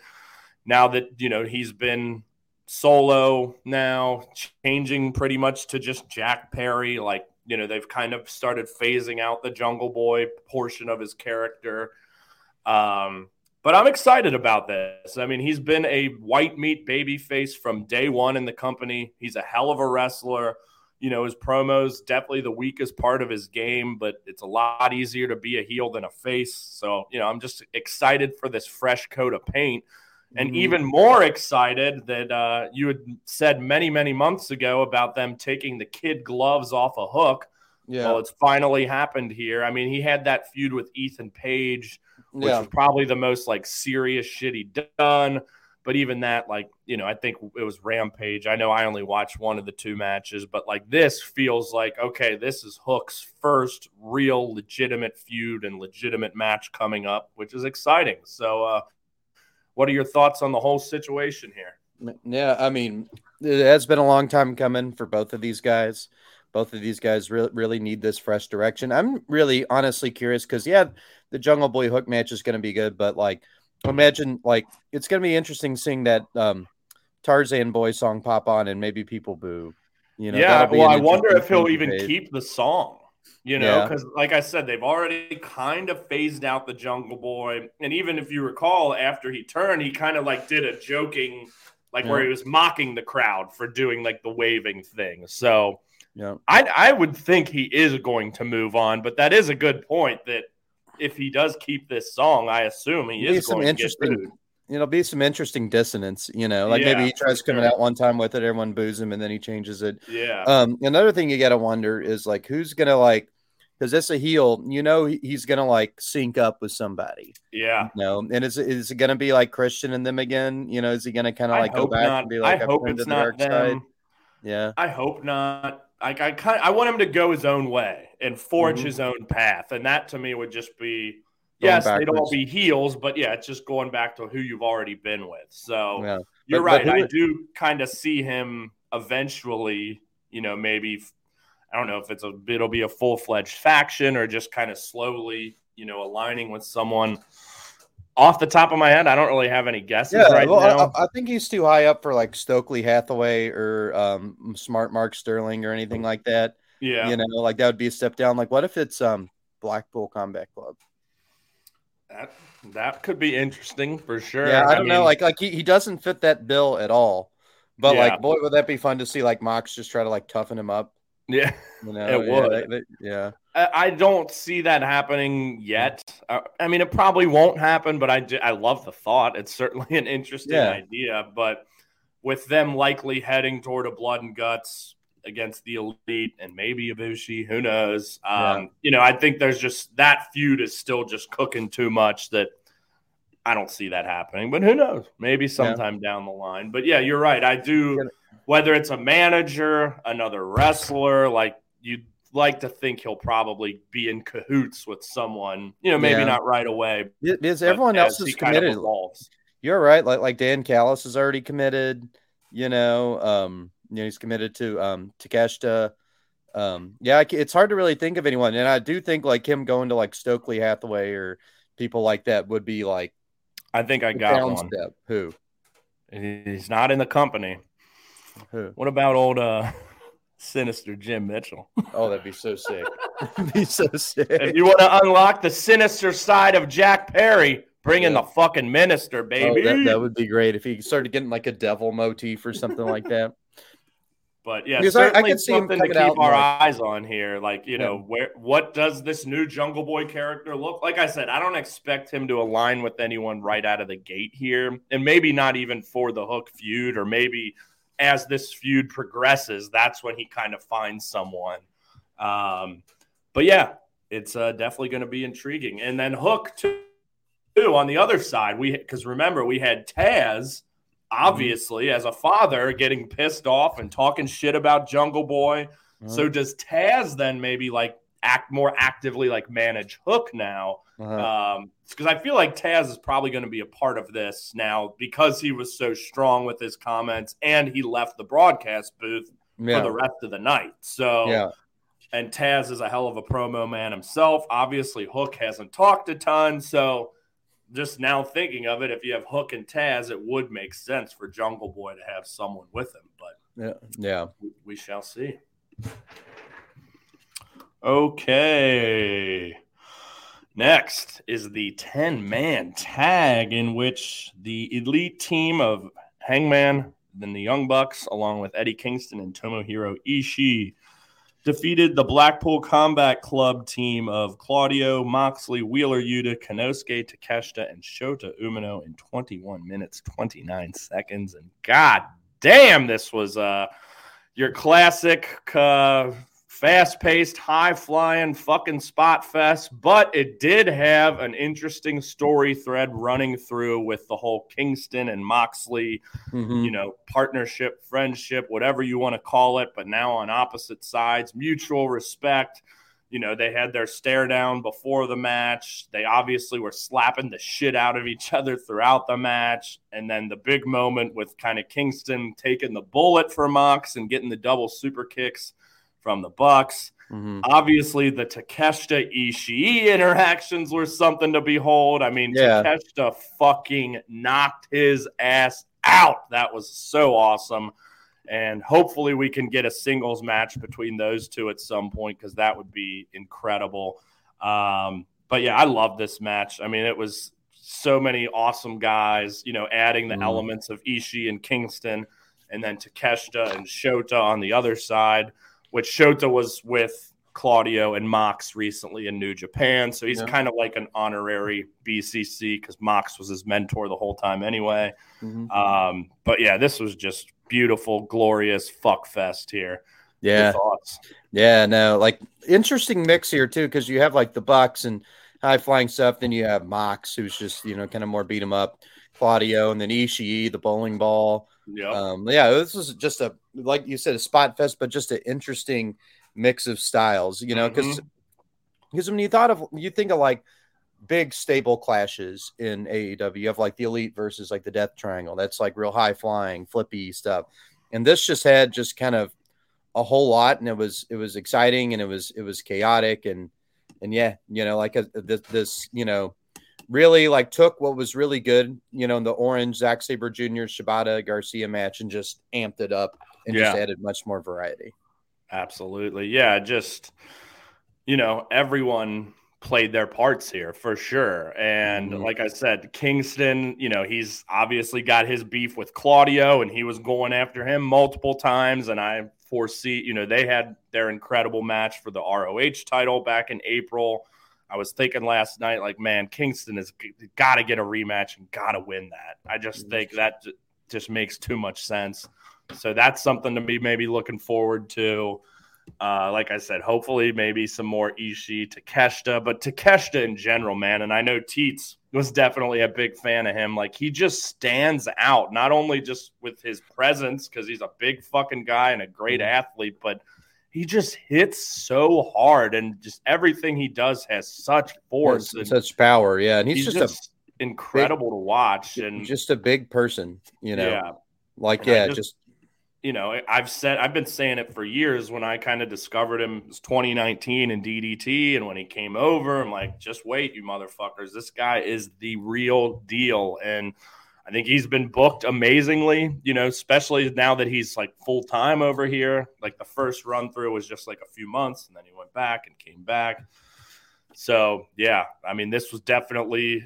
Now that, you know, he's been solo now, changing pretty much to just Jack Perry. Like, you know, they've kind of started phasing out the Jungle Boy portion of his character. But I'm excited about this. I mean, he's been a white meat babyface from day one in the company. He's a hell of a wrestler. You know, his promos, definitely the weakest part of his game, but it's a lot easier to be a heel than a face. So, you know, I'm just excited for this fresh coat of paint. And even more excited that you had said many, many months ago about them taking the kid gloves off a Hook. Yeah. Well, it's finally happened here. I mean, he had that feud with Ethan Page, which was probably the most like serious shit he'd done. But even that, like, you know, I think it was Rampage. I know I only watched one of the two matches, but like this feels like, okay, this is Hook's first real legitimate feud and legitimate match coming up, which is exciting. So, what are your thoughts on the whole situation here? Yeah, I mean, it has been a long time coming for both of these guys. Both of these guys really need this fresh direction. I'm really honestly curious because, yeah, the Jungle Boy Hook match is going to be good, but, like, imagine, like, it's going to be interesting seeing that Tarzan Boy song pop on and maybe people boo. You know, yeah, well, I wonder if he'll even keep the song. You know, because like I said, they've already kind of phased out the Jungle Boy. And even if you recall, after he turned, he kind of like did a joking, like where he was mocking the crowd for doing like the waving thing. So I would think he is going to move on. But that is a good point that if he does keep this song, I assume he is going to get booed. It'll be some interesting dissonance, you know, like maybe he tries coming out one time with it, everyone boos him, and then he changes it. Yeah. Another thing you got to wonder is like, who's going to like, because that's a heel, you know, he's going to like sync up with somebody. Yeah. You know? And is it going to be like Christian and them again? You know, is he going to kind of like go back and be like, I hope it's not them. Yeah. I hope not. Like I want him to go his own way and forge his own path. And that to me would just be, yes, backwards. They'd all be heels, but yeah, it's just going back to who you've already been with. So you're right. But I do kind of see him eventually, you know, maybe, I don't know if it'll be a full-fledged faction or just kind of slowly, you know, aligning with someone. Off the top of my head, I don't really have any guesses right now. I think he's too high up for like Stokely Hathaway or Smart Mark Sterling or anything like that. Yeah. You know, like that would be a step down. Like, what if it's Blackpool Combat Club? That could be interesting for sure. Yeah, I don't know. Like he doesn't fit that bill at all. But yeah. Like, boy, would that be fun to see like Mox just try to like toughen him up. Yeah, you know, it would. Yeah. I don't see that happening yet. I mean, it probably won't happen, but I love the thought. It's certainly an interesting idea, but with them likely heading toward a blood and guts against the Elite and maybe Ibushi, who knows? You know, I think there's just that feud is still just cooking too much that I don't see that happening, but who knows? Maybe sometime down the line. But yeah, you're right. I do, whether it's a manager, another wrestler, like you'd like to think he'll probably be in cahoots with someone, you know, maybe not right away. Because everyone else is committed. Kind of you're right. Like Dan Callis is already committed, you know, he's committed to Takeshita. It's hard to really think of anyone. And I do think like him going to like Stokely Hathaway or people like that would be like, I think I got one. Step. Who? He's not in the company. Who? What about old Sinister Jim Mitchell? Oh, that'd be so sick. That'd be so sick. If you want to unlock the sinister side of Jack Perry, bring in the fucking minister, baby. Oh, that would be great if he started getting like a devil motif or something like that. But yeah, because certainly I can see something to keep our eyes on here. Like, you know, what does this new Jungle Boy character look like? I said, I don't expect him to align with anyone right out of the gate here. And maybe not even for the Hook feud, or maybe as this feud progresses, that's when he kind of finds someone. But yeah, it's definitely going to be intriguing. And then Hook, too, on the other side, because remember, we had Taz, obviously, as a father, getting pissed off and talking shit about Jungle Boy. So does Taz then maybe like act more actively, like manage Hook now? Because I feel like Taz is probably going to be a part of this now because he was so strong with his comments and he left the broadcast booth for the rest of the night. So, and Taz is a hell of a promo man himself. Obviously, Hook hasn't talked a ton, so. Just now thinking of it, if you have Hook and Taz, it would make sense for Jungle Boy to have someone with him. But we shall see. Okay. Next is the 10-man tag in which the Elite team of Hangman, then the Young Bucks, along with Eddie Kingston and Tomohiro Ishii, defeated the Blackpool Combat Club team of Claudio, Moxley, Wheeler Yuta, Kanosuke Takeshita, and Shota Umino in 21 minutes, 29 seconds. And god damn, this was your classic fast-paced, high-flying fucking spot fest. But it did have an interesting story thread running through with the whole Kingston and Moxley, you know, partnership, friendship, whatever you want to call it. But now on opposite sides, mutual respect. You know, they had their stare down before the match. They obviously were slapping the shit out of each other throughout the match. And then the big moment with kind of Kingston taking the bullet for Mox and getting the double super kicks from the Bucks. Obviously, the Takeshita Ishii interactions were something to behold. I mean, Takeshita fucking knocked his ass out. That was so awesome. And hopefully we can get a singles match between those two at some point, because that would be incredible. But yeah, I love this match. I mean, it was so many awesome guys, you know, adding the elements of Ishii and Kingston, and then Takeshita and Shota on the other side, which Shota was with Claudio and Mox recently in New Japan. So he's kind of like an honorary BCC because Mox was his mentor the whole time anyway. But yeah, this was just beautiful, glorious fuck fest here. Your thoughts? Yeah, no, like interesting mix here too, because you have like the Bucks and high flying stuff. Then you have Mox, who's just, you know, kind of more beat him up, Claudio, and then Ishii, the bowling ball. This was just a, like you said, a spot fest, but just an interesting mix of styles, you know, because when you think of like big stable clashes in AEW, you have like the Elite versus like the Death Triangle. That's like real high flying, flippy stuff. And this just had just kind of a whole lot, and it was exciting, and it was chaotic, and yeah, you know, like this, you know, really like took what was really good, you know, in the Orange, Zack Sabre Jr., Shibata, Garcia match and just amped it up and just added much more variety. Absolutely. Yeah. Just, you know, everyone played their parts here for sure. And like I said, Kingston, you know, he's obviously got his beef with Claudio and he was going after him multiple times. And I foresee, you know, they had their incredible match for the ROH title back in April. I was thinking last night, like, man, Kingston has got to get a rematch and got to win that. I just think that just makes too much sense. So that's something to be maybe looking forward to. Like I said, hopefully maybe some more Ishii, Takeshita, but Takeshita in general, man. And I know Teets was definitely a big fan of him. Like, he just stands out, not only just with his presence, because he's a big fucking guy and a great athlete, but he just hits so hard and just everything he does has such force and such power. Yeah. And he's just incredible to watch and just a big person, you know, like, and you know, I've been saying it for years when I kind of discovered him. It was 2019 in DDT. And when he came over, I'm like, just wait, you motherfuckers. This guy is the real deal. And I think he's been booked amazingly, you know, especially now that he's like full time over here. Like the first run through was just like a few months and then he went back and came back. So, yeah, I mean, this was definitely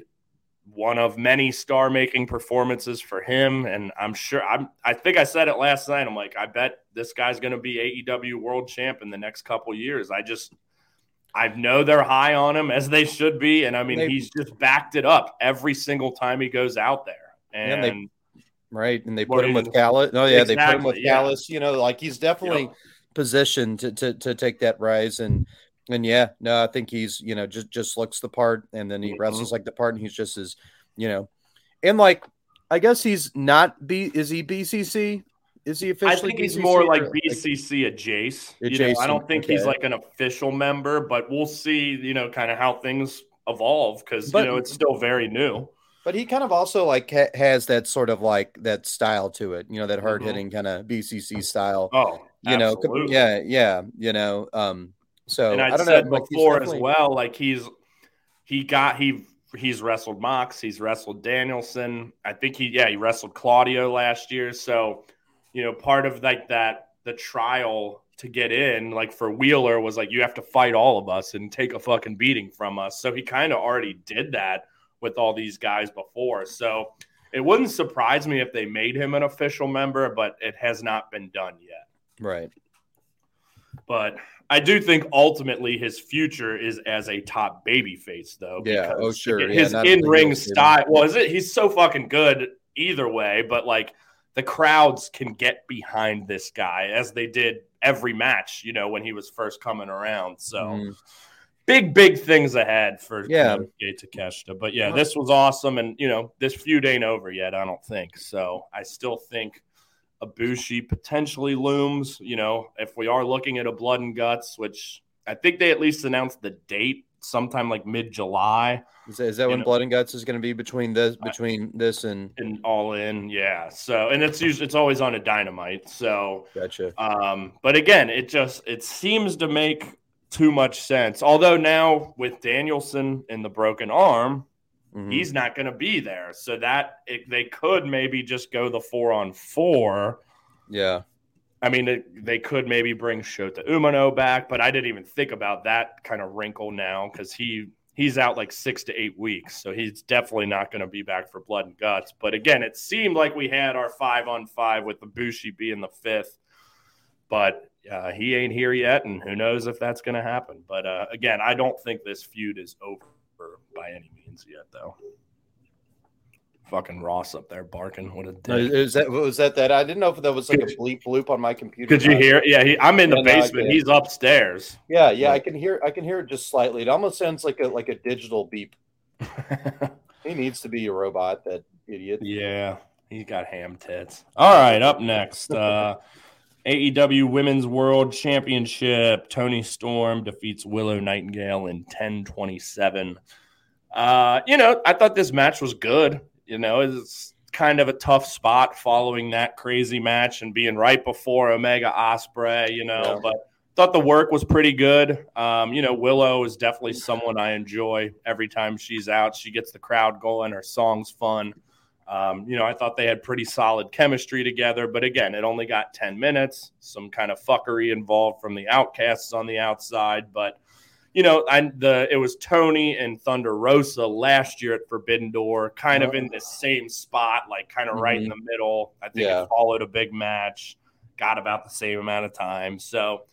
one of many star-making performances for him, and I'm sure I think I said it last night. I'm like, I bet this guy's going to be AEW world champ in the next couple years. I know they're high on him, as they should be, and I mean, he's just backed it up every single time he goes out there. And they put him with Callis. Oh, yeah, exactly, they put him with Callis. You know, like he's definitely positioned to take that rise and. And yeah, no, I think he's, you know, just looks the part and then he wrestles like the part and he's just as, you know, and like, I guess he's not is he BCC? Is he officially? I think he's BCC more like BCC like, adjacent. You know, I don't think he's like an official member, but we'll see, you know, kind of how things evolve because, you know, it's still very new. But he kind of also like has that sort of like that style to it, you know, that hard hitting kind of BCC style. Oh, you absolutely. Know, yeah, you know, So and I don't said know, before as well, like he's wrestled Mox, he's wrestled Danielson. I think he wrestled Claudio last year. So, you know, part of like that, the trial to get in, like for Wheeler was like, you have to fight all of us and take a fucking beating from us. So he kind of already did that with all these guys before. So it wouldn't surprise me if they made him an official member, but it has not been done yet. Right. But I do think ultimately his future is as a top babyface, though. Yeah, oh sure. His in-ring style was it. He's so fucking good either way. But like the crowds can get behind this guy as they did every match, you know, when he was first coming around. So big things ahead for Takeshita. But yeah, this was awesome, and you know, this feud ain't over yet. I don't think so. I still think Ibushi potentially looms, you know, if we are looking at a Blood and Guts, which I think they at least announced the date sometime like mid-July. Is that when Blood and Guts is going to be between this and All In? Yeah. So, and it's always on a Dynamite. So gotcha. But again, it seems to make too much sense. Although now with Danielson and the broken arm, he's not going to be there. So they could maybe just go the 4-on-4. Yeah. I mean, they could maybe bring Shota Umino back, but I didn't even think about that kind of wrinkle now because he's out like 6 to 8 weeks. So he's definitely not going to be back for Blood and Guts. But again, it seemed like we had our 5-on-5 with Ibushi being the fifth. But he ain't here yet, and who knows if that's going to happen. But again, I don't think this feud is over by any means yet, though. Fucking Ross up there barking. What a dick. Was that? I didn't know if that was like a bleep bloop on my computer. Could you hear it? Yeah, I'm in the basement. He's upstairs. Yeah, like, I can hear it just slightly. It almost sounds like a digital beep. He needs to be a robot, that idiot. Yeah, he's got ham tits. All right, up next. AEW Women's World Championship. Toni Storm defeats Willow Nightingale in 10:27. You know, I thought this match was good. You know, it's kind of a tough spot following that crazy match and being right before Omega Ospreay, you know, but Thought the work was pretty good. You know, Willow is definitely someone I enjoy every time she's out. She gets the crowd going. Her song's fun. You know, I thought they had pretty solid chemistry together. But, again, it only got 10 minutes. Some kind of fuckery involved from the Outcasts on the outside. But, you know, it was Tony and Thunder Rosa last year at Forbidden Door, kind of in the same spot, like kind of right in the middle. I think it followed a big match, got about the same amount of time. So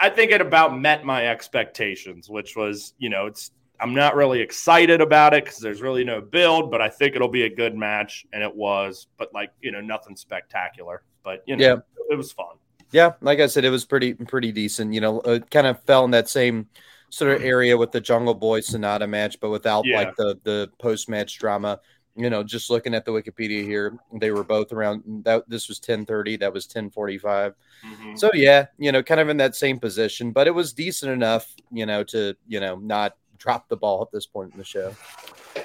I think it about met my expectations, which was, you know, I'm not really excited about it because there's really no build, but I think it'll be a good match, and it was. But, like, you know, nothing spectacular. But, you know, it was fun. Yeah, like I said, it was pretty decent. You know, it kind of fell in that same sort of area with the Jungle Boy Sonata match, but without, like, the post-match drama. You know, just looking at the Wikipedia here, they were both around. This was 10:30. That was 10:45. Mm-hmm. So, yeah, you know, kind of in that same position. But it was decent enough, you know, to, you know, not drop the ball at this point in the show.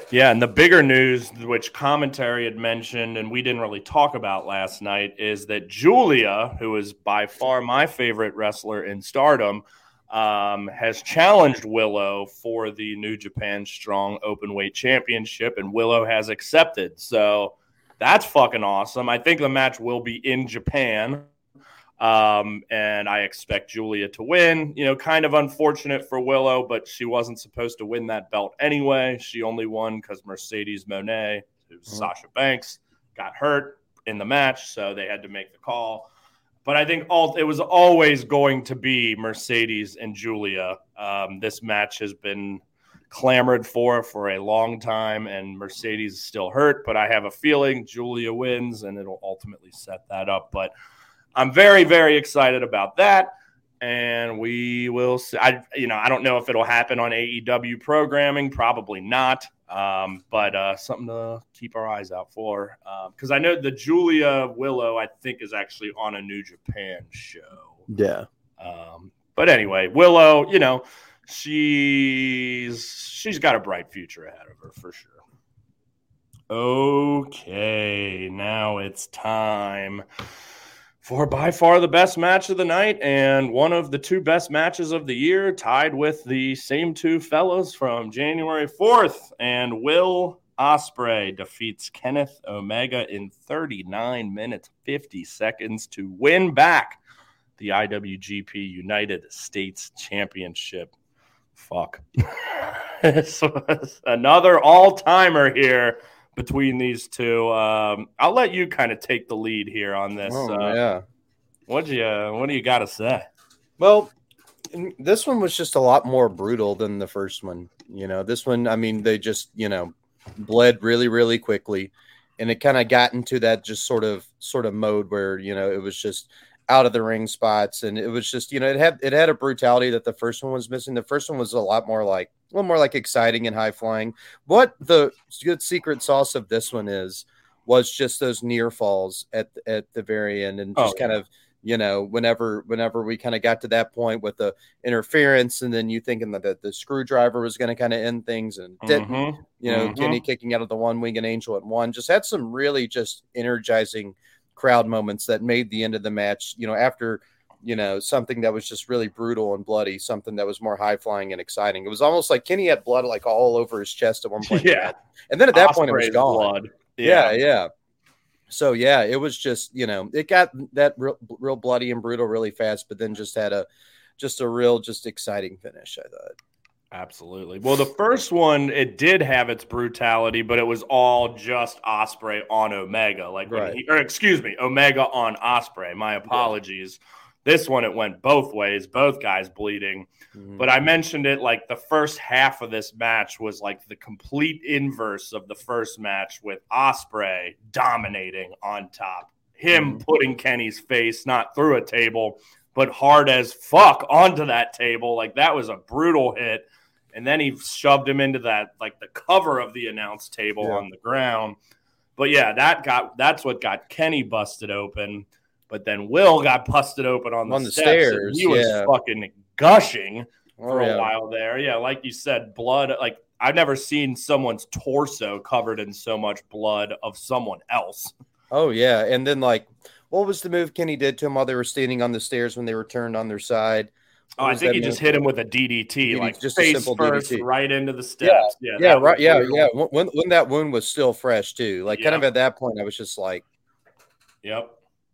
Yeah, and the bigger news, which commentary had mentioned and we didn't really talk about last night, is that Julia, who is by far my favorite wrestler in Stardom, has challenged Willow for the New Japan Strong Openweight Championship, and Willow has accepted. So that's fucking awesome. I think the match will be in Japan, and I expect Julia to win. You know, kind of unfortunate for Willow, but she wasn't supposed to win that belt anyway. She only won because Mercedes Moné, who's Sasha Banks, got hurt in the match, so they had to make the call. But I think it was always going to be Mercedes and Julia. This match has been clamored for a long time, and Mercedes is still hurt. But I have a feeling Julia wins, and it'll ultimately set that up. But I'm very, very excited about that. And we will see. I don't know if it'll happen on AEW programming. Probably not. But something to keep our eyes out for. Because I know the Julia Willow, I think, is actually on a New Japan show. Yeah. But anyway, Willow, you know, she's got a bright future ahead of her for sure. Okay, now it's time for by far the best match of the night and one of the two best matches of the year, tied with the same two fellows from January 4th. And Will Ospreay defeats Kenneth Omega in 39 minutes, 50 seconds to win back the IWGP United States Championship. Fuck. This was another all-timer here between these two. I'll let you kind of take the lead here on this. What do you got to say? Well, this one was just a lot more brutal than the first one. You know, this one, I mean, they just, you know, bled really, really quickly. And it kind of got into that just sort of mode where, you know, it was just out of the ring spots. And it was just, you know, it had a brutality that the first one was missing. The first one was a little more like exciting and high flying. What the good secret sauce of this one was just those near falls at the very end. And just kind of, you know, whenever we kind of got to that point with the interference, and then you thinking that the screwdriver was going to kind of end things, and didn't, you know, Kenny kicking out of the one winged angel at one, just had some really just energizing crowd moments that made the end of the match, you know, after, you know, something that was just really brutal and bloody, something that was more high flying and exciting. It was almost like Kenny had blood like all over his chest at one point. Yeah. And then at that point it was gone. Blood. Yeah. Yeah. So yeah, it was just, you know, it got that real bloody and brutal really fast, but then just had a real, just exciting finish, I thought. Absolutely. Well, the first one, it did have its brutality, but it was all just Ospreay on Omega. Like, right. Omega on Ospreay. My apologies. Yeah. This one, it went both ways, both guys bleeding. Mm-hmm. But I mentioned it, like, the first half of this match was like the complete inverse of the first match, with Ospreay dominating on top, him putting Kenny's face, not through a table, but hard as fuck onto that table. Like, that was a brutal hit. And then he shoved him into that, like, the cover of the announce table on the ground. But yeah, that's what got Kenny busted open. But then Will got busted open on the stairs. He was fucking gushing for a while there. Yeah, like you said, blood. Like, I've never seen someone's torso covered in so much blood of someone else. Oh, yeah. And then, like, What was the move Kenny did to him while they were standing on the stairs when they were turned on their side? What I think he just hit him with a DDT, like just face a simple first, DDT. Right into the steps. Yeah, right. Cool. When that wound was still fresh too, like kind of at that point, I was just like, "Yep,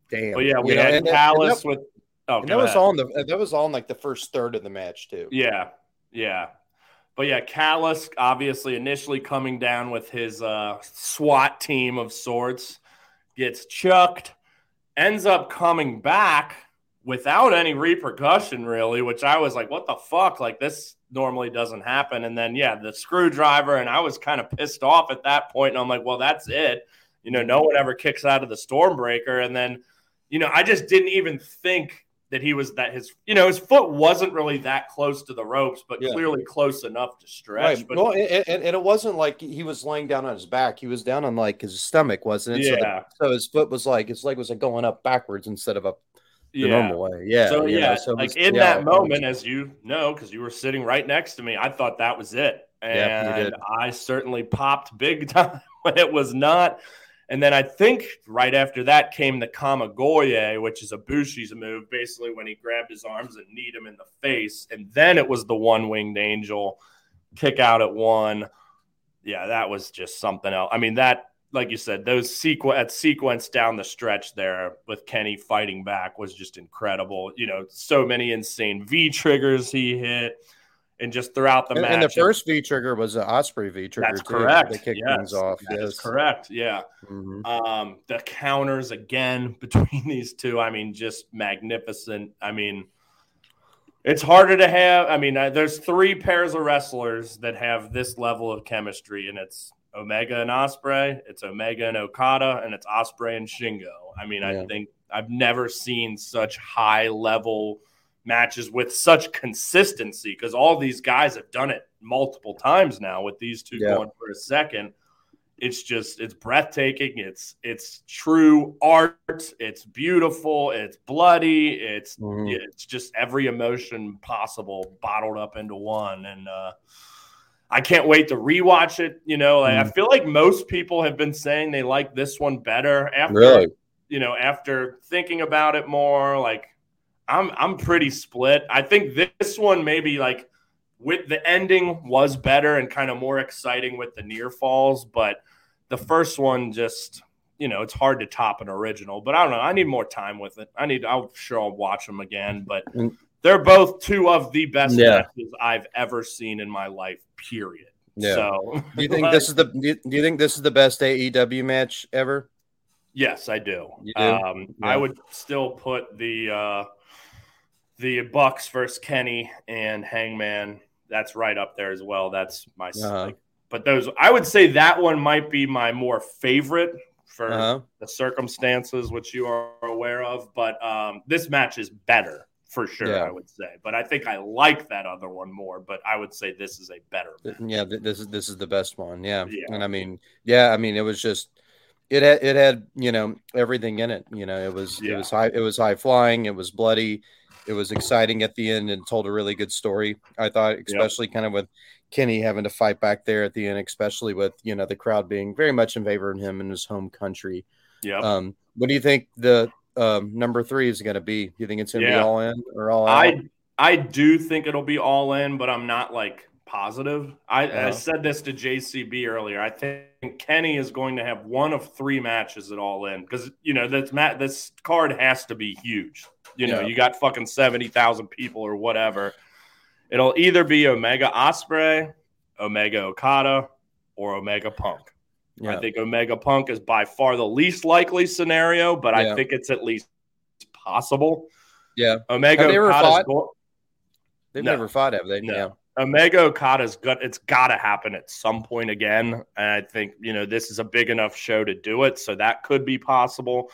damn." But yeah, we had Callis with. Oh, that was on the. That was on like the first third of the match too. Yeah. But yeah, Callis obviously initially coming down with his SWAT team of sorts, gets chucked, ends up coming back without any repercussion, really, which I was like, what the fuck? Like, this normally doesn't happen. And then, yeah, the screwdriver, and I was kind of pissed off at that point. And I'm like, well, that's it. You know, no one ever kicks out of the Stormbreaker. And then, you know, I just didn't even think that he was that his, you know, his foot wasn't really that close to the ropes, but clearly close enough to stretch. Right. But well, and it wasn't like he was laying down on his back. He was down on like his stomach, wasn't it? Yeah. So his foot was like, his leg was like going up backwards instead of up. The normal way. So in that moment, as you know, because you were sitting right next to me, I thought that was it. And I certainly popped big time, but it was not. And then I think right after that came the Kamigoye, which is Ibushi's move, basically when he grabbed his arms and kneed him in the face. And then it was the one-winged angel kick out at one. Yeah, that was just something else. I mean, that like you said, those sequence down the stretch there with Kenny fighting back was just incredible. You know, so many insane V-triggers he hit, and just throughout the match. And the first V-trigger was an Ospreay V-trigger. That's correct. They kicked things off. That's correct, yeah. Mm-hmm. The counters, again, between these two, I mean, just magnificent. I mean, it's harder to have. I mean, there's three pairs of wrestlers that have this level of chemistry, and it's Omega and Ospreay, it's Omega and Okada, and it's Ospreay and Shingo. I mean, I think I've never seen such high-level matches with such consistency because all these guys have done it multiple times now with these two going for a second. It's just – it's breathtaking. It's true art. It's beautiful. It's bloody. It's just every emotion possible bottled up into one. And I can't wait to rewatch it. You know, I feel like most people have been saying they like this one better after, you know, after thinking about it more. Like, I'm pretty split. I think this one maybe like with the ending was better and kind of more exciting with the near falls, but the first one just, you know, it's hard to top an original. But I don't know. I need more time with it. I'm sure I'll watch them again, but. They're both two of the best matches I've ever seen in my life. Period. Yeah. So, do you think this is the? Do you think this is the best AEW match ever? Yes, I do. You do? Yeah. I would still put the Bucks versus Kenny and Hangman. That's right up there as well. That's my. But those, I would say that one might be my more favorite. For the circumstances which you are aware of, but this match is better. For sure, I would say, but I think I like that other one more. But I would say this is a better match. Yeah, this is the best one. Yeah, and I mean, it was just it had you know everything in it. You know, it was high flying, it was bloody, it was exciting at the end, and told a really good story. I thought, especially kind of with Kenny having to fight back there at the end, especially with you know the crowd being very much in favor of him in his home country. Yeah. What do you think the number three is going to be? You think it's going to be all in or all out? I do think it'll be all in, but I'm not like positive. I said this to JCB earlier. I think Kenny is going to have one of three matches at all in because you know this card has to be huge. You know, you got fucking 70,000 people or whatever. It'll either be Omega Ospreay, Omega Okada, or Omega Punk. Yeah. I think Omega Punk is by far the least likely scenario, but I think it's at least possible. Yeah. Omega have they ever Okada's fought? They've never fought, have they? No. Yeah. Omega Okada's it's got to happen at some point again. And I think, you know, this is a big enough show to do it, so that could be possible.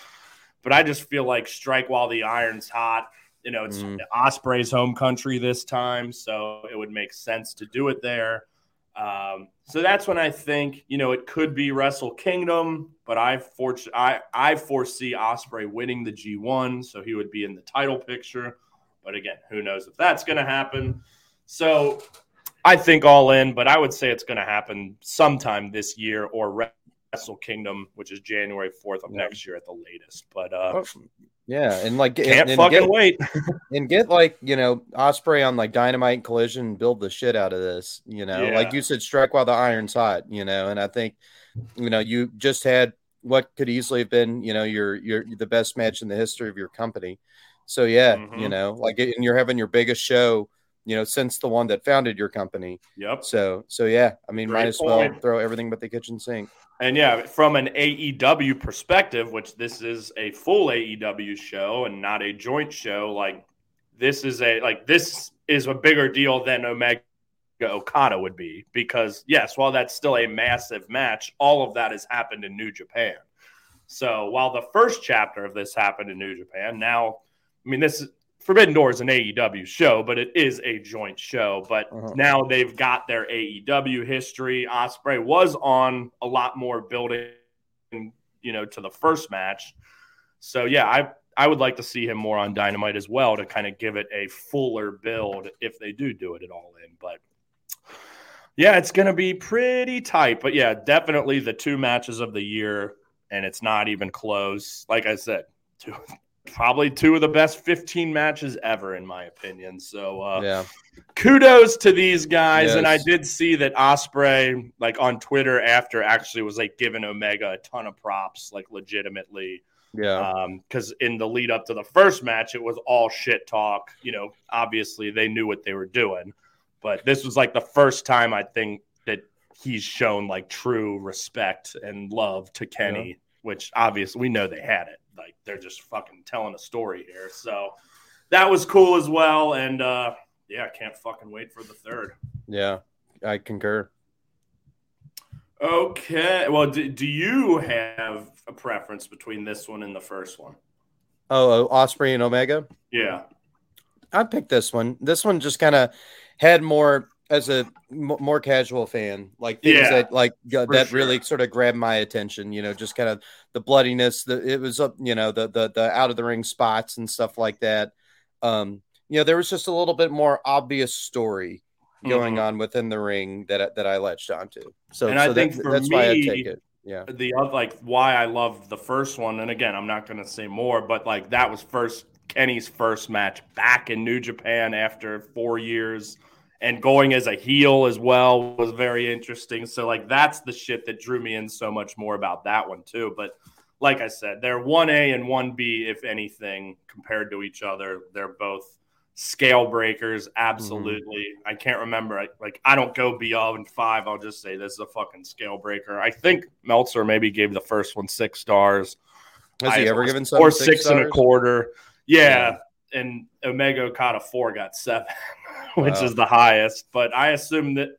But I just feel like strike while the iron's hot. You know, it's Ospreay's home country this time, so it would make sense to do it there. So that's when I think, you know, it could be Wrestle Kingdom, but I foresee Ospreay winning the G1, so he would be in the title picture. But again, who knows if that's going to happen. So I think all in, but I would say it's going to happen sometime this year or Wrestle Kingdom, which is January 4th of next year at the latest. But yeah, and like can't wait. And get like, you know, Ospreay on like Dynamite and Collision and build the shit out of this, you know. Yeah. Like you said, strike while the iron's hot, you know. And I think, you know, you just had what could easily have been, you know, your the best match in the history of your company. So yeah, you know, like, and you're having your biggest show, you know, since the one that founded your company. Yep. So yeah, I mean, might as well throw everything but the kitchen sink. And yeah, from an AEW perspective, which this is a full AEW show and not a joint show, like this is a bigger deal than Omega Okada would be, because yes, while that's still a massive match, all of that has happened in New Japan. So while the first chapter of this happened in New Japan, now, I mean, this Forbidden Door is an AEW show, but it is a joint show. But now they've got their AEW history. Ospreay was on a lot more building, you know, to the first match. So yeah, I would like to see him more on Dynamite as well to kind of give it a fuller build if they do it at all in. But yeah, it's going to be pretty tight. But yeah, definitely the two matches of the year, and it's not even close. Like I said, probably two of the best 15 matches ever, in my opinion. So kudos to these guys. Yes. And I did see that Ospreay, like on Twitter after, actually was like giving Omega a ton of props, like legitimately. Yeah. Because in the lead up to the first match, it was all shit talk. You know, obviously they knew what they were doing. But this was like the first time I think that he's shown like true respect and love to Kenny, which obviously we know they had it. Like, they're just fucking telling a story here. So that was cool as well. And yeah, I can't fucking wait for the third. Yeah, I concur. Okay. Well, do you have a preference between this one and the first one? Oh, Ospreay and Omega? Yeah. I picked this one. This one just kind of had more, as a more casual fan, like things that like that really sort of grabbed my attention, you know, just kind of the bloodiness, it was up, you know, the out of the ring spots and stuff like that. You know, there was just a little bit more obvious story going on within the ring that I latched onto. So, and I think that's why I take it. Yeah. The like why I loved the first one, and again, I'm not going to say more, but like that was Kenny's first match back in New Japan after 4 years. And going as a heel as well was very interesting. So, like, that's the shit that drew me in so much more about that one, too. But, like I said, they're 1A and 1B, if anything, compared to each other. They're both scale breakers, absolutely. Mm-hmm. I can't remember. I don't go beyond 5. I'll just say this is a fucking scale breaker. I think Meltzer maybe gave the first one 6 stars. Has he ever given 7 or 6 and a quarter? Yeah. And Omega Okada 4 got 7, which is the highest. But I assume that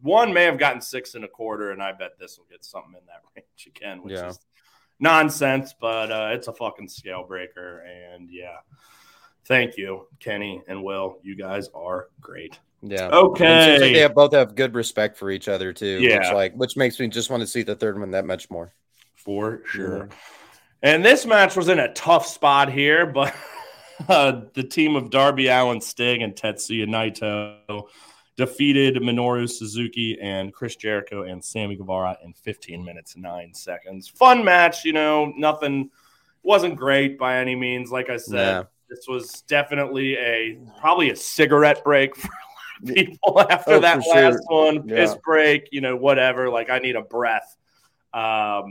one may have gotten 6 and a quarter, and I bet this will get something in that range again, which is nonsense. But it's a fucking scale breaker. And yeah, thank you, Kenny and Will. You guys are great. Yeah. Okay. Like they both have good respect for each other too. Yeah. Which makes me just want to see the third one that much more. For sure. Mm-hmm. And this match was in a tough spot here, but. The team of Darby Allin, Sting, and Tetsuya Naito defeated Minoru Suzuki and Chris Jericho and Sammy Guevara in 15 minutes, 9 seconds. Fun match, you know, nothing wasn't great by any means. Like I said, this was definitely probably a cigarette break for a lot of people after that last one. Yeah. Piss break, you know, whatever. Like, I need a breath. But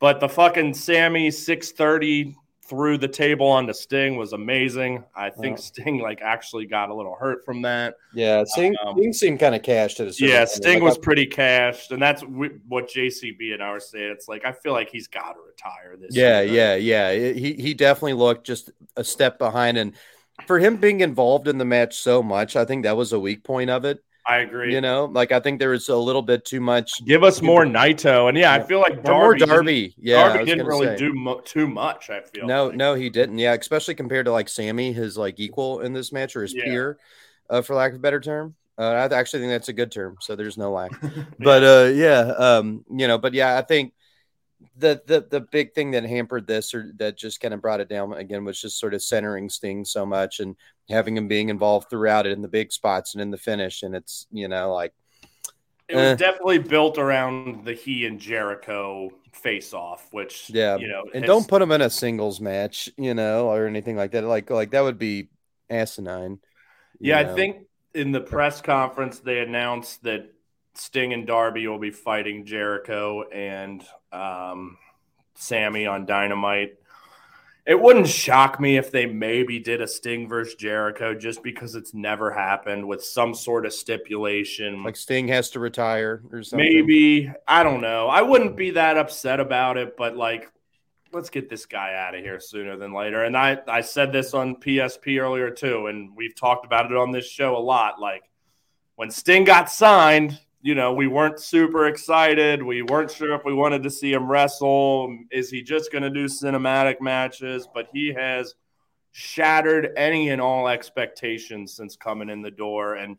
the fucking Sammy 630 threw the table onto Sting was amazing. I think Sting actually got a little hurt from that. Yeah, Sting seemed kind of cashed at a certain point. Sting was pretty cashed, and that's what JCB and I were saying. It's I feel like he's got to retire this year. Yeah. He definitely looked just a step behind, and for him being involved in the match so much, I think that was a weak point of it. I agree. You know, I think there was a little bit too much. Give us more Naito. And I feel like Darby. Darby didn't really do too much, I feel. No, he didn't. Yeah, especially compared to Sammy, his equal in this match, or his peer, for lack of a better term. I actually think that's a good term. So there's no lack. But I think the big thing that hampered this, or that just kind of brought it down again, was just sort of centering Sting so much and having him being involved throughout it in the big spots and in the finish. And it's, It was definitely built around the he and Jericho face-off, which, you know. And don't put him in a singles match, you know, or anything like that. Like that would be asinine. Yeah, I think in the press conference, they announced that Sting and Darby will be fighting Jericho and Sammy on Dynamite. It wouldn't shock me if they maybe did a Sting versus Jericho just because it's never happened with some sort of stipulation. Like Sting has to retire or something. Maybe. I don't know. I wouldn't be that upset about it, but like, let's get this guy out of here sooner than later. And I said this on PSP earlier too, and we've talked about it on this show a lot. Like when Sting got signed, you know, we weren't super excited. We weren't sure if we wanted to see him wrestle. Is he just going to do cinematic matches? But he has shattered any and all expectations since coming in the door and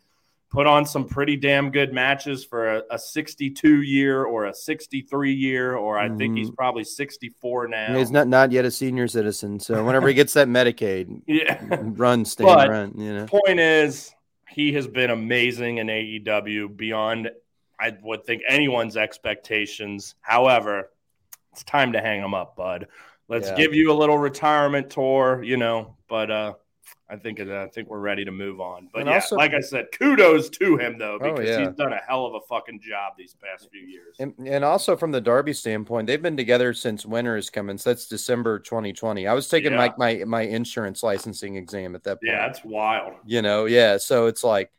put on some pretty damn good matches for a 62-year or a 63-year, or I think he's probably 64 now. He's not yet a senior citizen, so whenever he gets that Medicaid, run, Sting, run. You know. Point is, he has been amazing in AEW beyond, I would think, anyone's expectations. However, it's time to hang him up, bud. Let's give you a little retirement tour, you know. But I think we're ready to move on. But, also, like I said, kudos to him, though, because he's done a hell of a fucking job these past few years. And also from the Darby standpoint, they've been together since winter is coming. So that's December 2020. I was taking my insurance licensing exam at that point. Yeah, that's wild. You know, so it's like,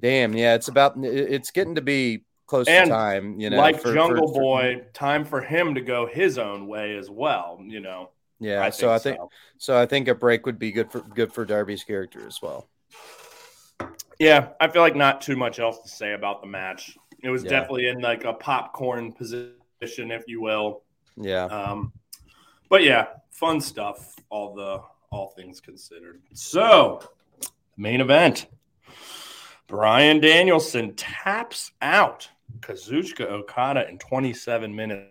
damn, it's about – it's getting to be close to time. You know, like Jungle Boy, time for him to go his own way as well, you know. Yeah, I think a break would be good for Darby's character as well. Yeah, I feel like not too much else to say about the match. It was definitely in like a popcorn position, if you will. Yeah. But yeah, fun stuff. All things considered. So, main event: Bryan Danielson taps out Kazuchika Okada in 27 minutes.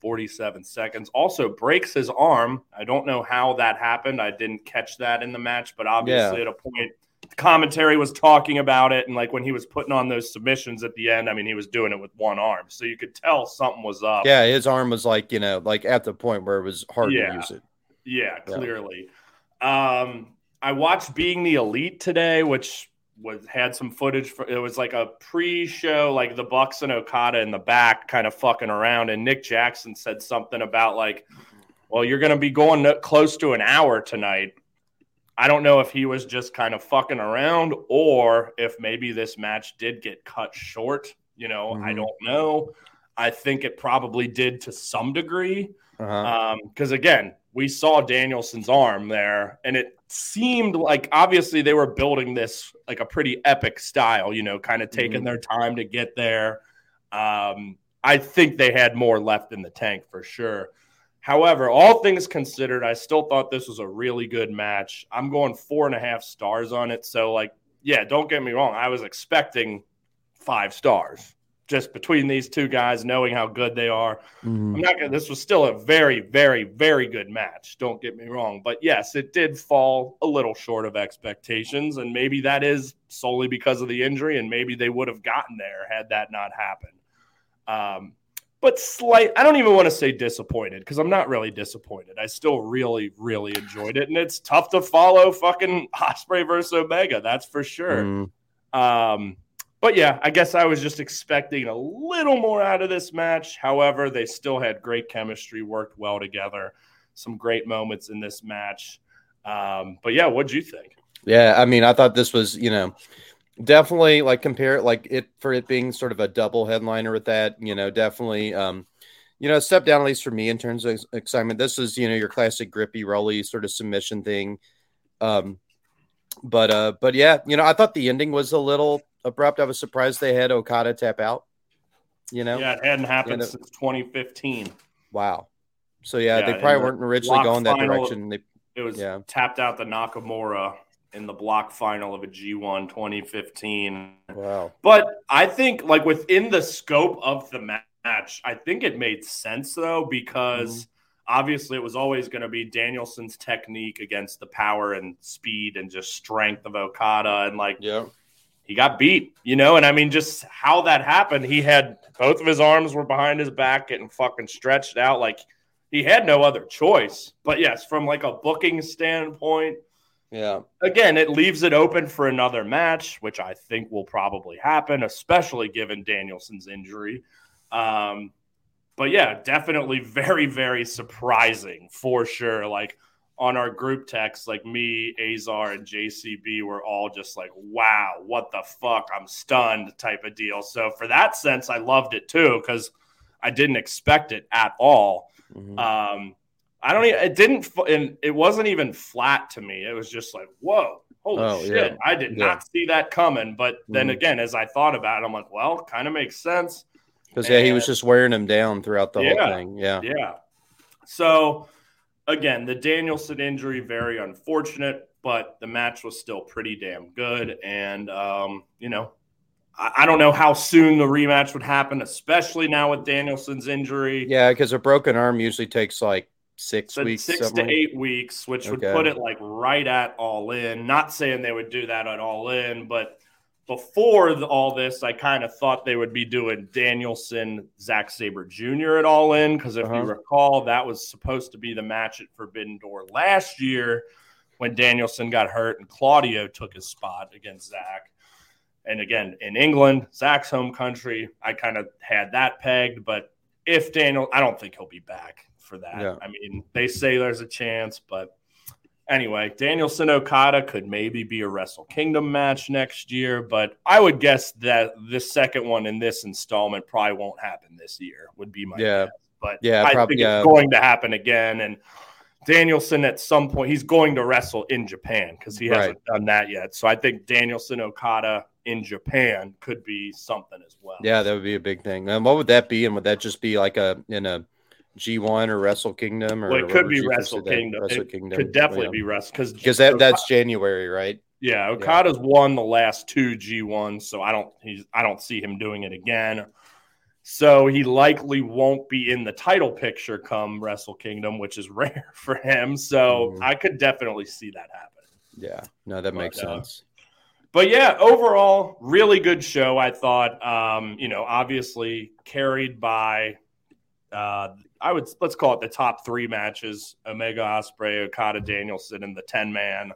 47 seconds. Also breaks his arm. I don't know how that happened. I didn't catch that in the match, but obviously at a point, the commentary was talking about it. And like when he was putting on those submissions at the end, I mean, he was doing it with one arm. So you could tell something was up. Yeah, his arm was like, you know, like at the point where it was hard to use it. Yeah, clearly. Yeah. I watched Being the Elite today, which had some footage for, it was like a pre-show, like the Bucks and Okada in the back kind of fucking around, and Nick Jackson said something about like, well, you're going to be going close to an hour tonight. I don't know if he was just kind of fucking around or if maybe this match did get cut short, you know. I don't know. I think it probably did to some degree, because again, we saw Danielson's arm there, and it seemed like obviously they were building this like a pretty epic style, you know, kind of taking their time to get there. I think they had more left in the tank for sure. However, all things considered, I still thought this was a really good match. I'm going 4.5 stars on it. So like, yeah, don't get me wrong. I was expecting 5 stars. Just between these two guys, knowing how good they are. This was still a very, very, very good match. Don't get me wrong. But yes, it did fall a little short of expectations. And maybe that is solely because of the injury. And maybe they would have gotten there had that not happened. But I don't even want to say disappointed, because I'm not really disappointed. I still really, really enjoyed it. And it's tough to follow fucking Ospreay versus Omega. That's for sure. But yeah, I guess I was just expecting a little more out of this match. However, they still had great chemistry, worked well together, some great moments in this match. But yeah, what'd you think? Yeah, I mean, I thought this was, you know, definitely like compare it like it for it being sort of a double headliner with that, you know, definitely, you know, step down at least for me in terms of excitement. This is, you know, your classic grippy, rolly sort of submission thing. But yeah, you know, I thought the ending was a little abrupt. I was surprised they had Okada tap out, you know. Yeah, it hadn't happened since 2015. Wow. So yeah, they probably weren't originally going that direction. It was tapped out the Nakamura in the block final of a G1 2015. Wow. But I think like within the scope of the match, I think it made sense though, because obviously it was always going to be Danielson's technique against the power and speed and just strength of Okada, and like he got beat, you know? And I mean, just how that happened, he had both of his arms were behind his back getting fucking stretched out. Like, he had no other choice. But yes, from like a booking standpoint, yeah, again, it leaves it open for another match, which I think will probably happen, especially given Danielson's injury. But yeah, definitely very, very surprising for sure. Like, on our group text, like me, Azar, and JCB were all just like, wow, what the fuck? I'm stunned type of deal. So for that sense, I loved it too, because I didn't expect it at all. Mm-hmm. It wasn't even flat to me. It was just like, whoa, holy shit. Yeah. I did not see that coming. But then again, as I thought about it, I'm like, well, kind of makes sense. Because he was just wearing him down throughout the whole thing. Yeah. So again, the Danielson injury, very unfortunate, but the match was still pretty damn good. And I don't know how soon the rematch would happen, especially now with Danielson's injury. Yeah, because a broken arm usually takes like 6 weeks. 6 to 8 weeks, which would put it like right at All In. Not saying they would do that at All In, but before all this, I kind of thought they would be doing Danielson, Zack Sabre Jr. at All In, because if you recall, that was supposed to be the match at Forbidden Door last year when Danielson got hurt and Claudio took his spot against Zack. And again, in England, Zack's home country, I kind of had that pegged. But if Daniel, I don't think he'll be back for that. Yeah. I mean, they say there's a chance, but anyway, Danielson Okada could maybe be a Wrestle Kingdom match next year, but I would guess that the second one in this installment probably won't happen this year, would be my guess. But I think it's going to happen again. And Danielson, at some point, he's going to wrestle in Japan because he hasn't done that yet. So I think Danielson Okada in Japan could be something as well. Yeah, that would be a big thing. What would that be? And would that just be like in a G1 or Wrestle Kingdom, or it could be Wrestle Kingdom. It could definitely be Wrestle, because that's January, right? Yeah, Okada's won the last two G1s, so I don't see him doing it again. So he likely won't be in the title picture come Wrestle Kingdom, which is rare for him. So I could definitely see that happen. Yeah, no, that makes sense. But yeah, overall, really good show, I thought. Obviously carried by. Let's call it the top three matches: Omega, Ospreay, Okada, Danielson, and the 10-man.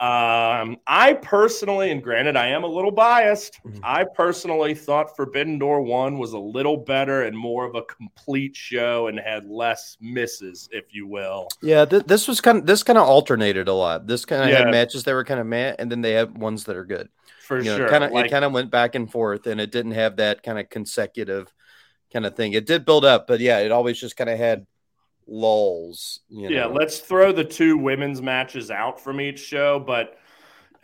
I personally, and granted, I am a little biased, I personally thought Forbidden Door 1 was a little better and more of a complete show and had less misses, if you will. Yeah, this was kind of alternated a lot. This kind of had matches that were kind of meh, and then they had ones that are good. For sure, it kind of went back and forth, and it didn't have that kind of consecutive kind of thing. It did build up, but yeah, it always just kind of had lulls. Let's throw the two women's matches out from each show, but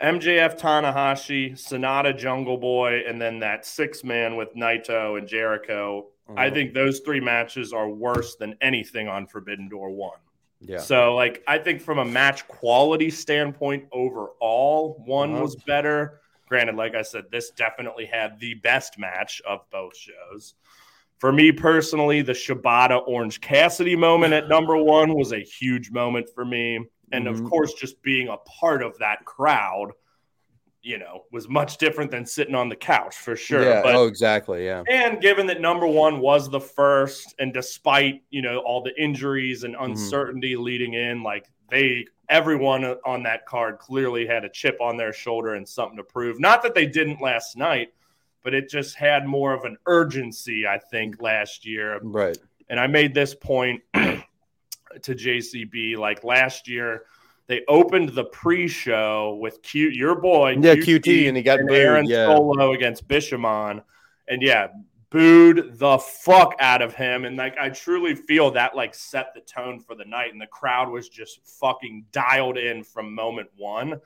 MJF, Tanahashi, Sonata, Jungle Boy, and then that 6-man with Naito and Jericho. I think those three matches are worse than anything on Forbidden Door 1. Yeah. So like, I think from a match quality standpoint overall, one was better. Granted, like I said, this definitely had the best match of both shows. For me personally, the Shibata Orange Cassidy moment at number 1 was a huge moment for me. And of course, just being a part of that crowd, was much different than sitting on the couch for sure. Yeah, exactly. Yeah. And given that number 1 was the first, and despite, all the injuries and uncertainty leading in, like everyone on that card clearly had a chip on their shoulder and something to prove. Not that they didn't last night, but it just had more of an urgency, I think, last year. Right. And I made this point to JCB, like last year, they opened the pre-show with QT, and he got booed. Aaron Solo against Bishamon. And booed the fuck out of him. And like, I truly feel that like set the tone for the night. And the crowd was just fucking dialed in from moment one.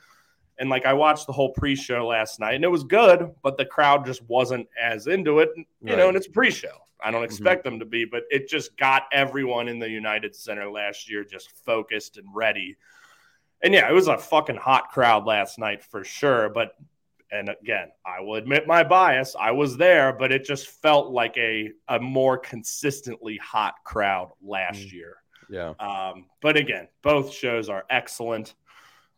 And like, I watched the whole pre-show last night, and it was good, but the crowd just wasn't as into it, and it's a pre-show. I don't expect them to be, but it just got everyone in the United Center last year just focused and ready. And it was a fucking hot crowd last night for sure. But, and again, I will admit my bias, I was there, but it just felt like a more consistently hot crowd last year. Yeah. But again, both shows are excellent.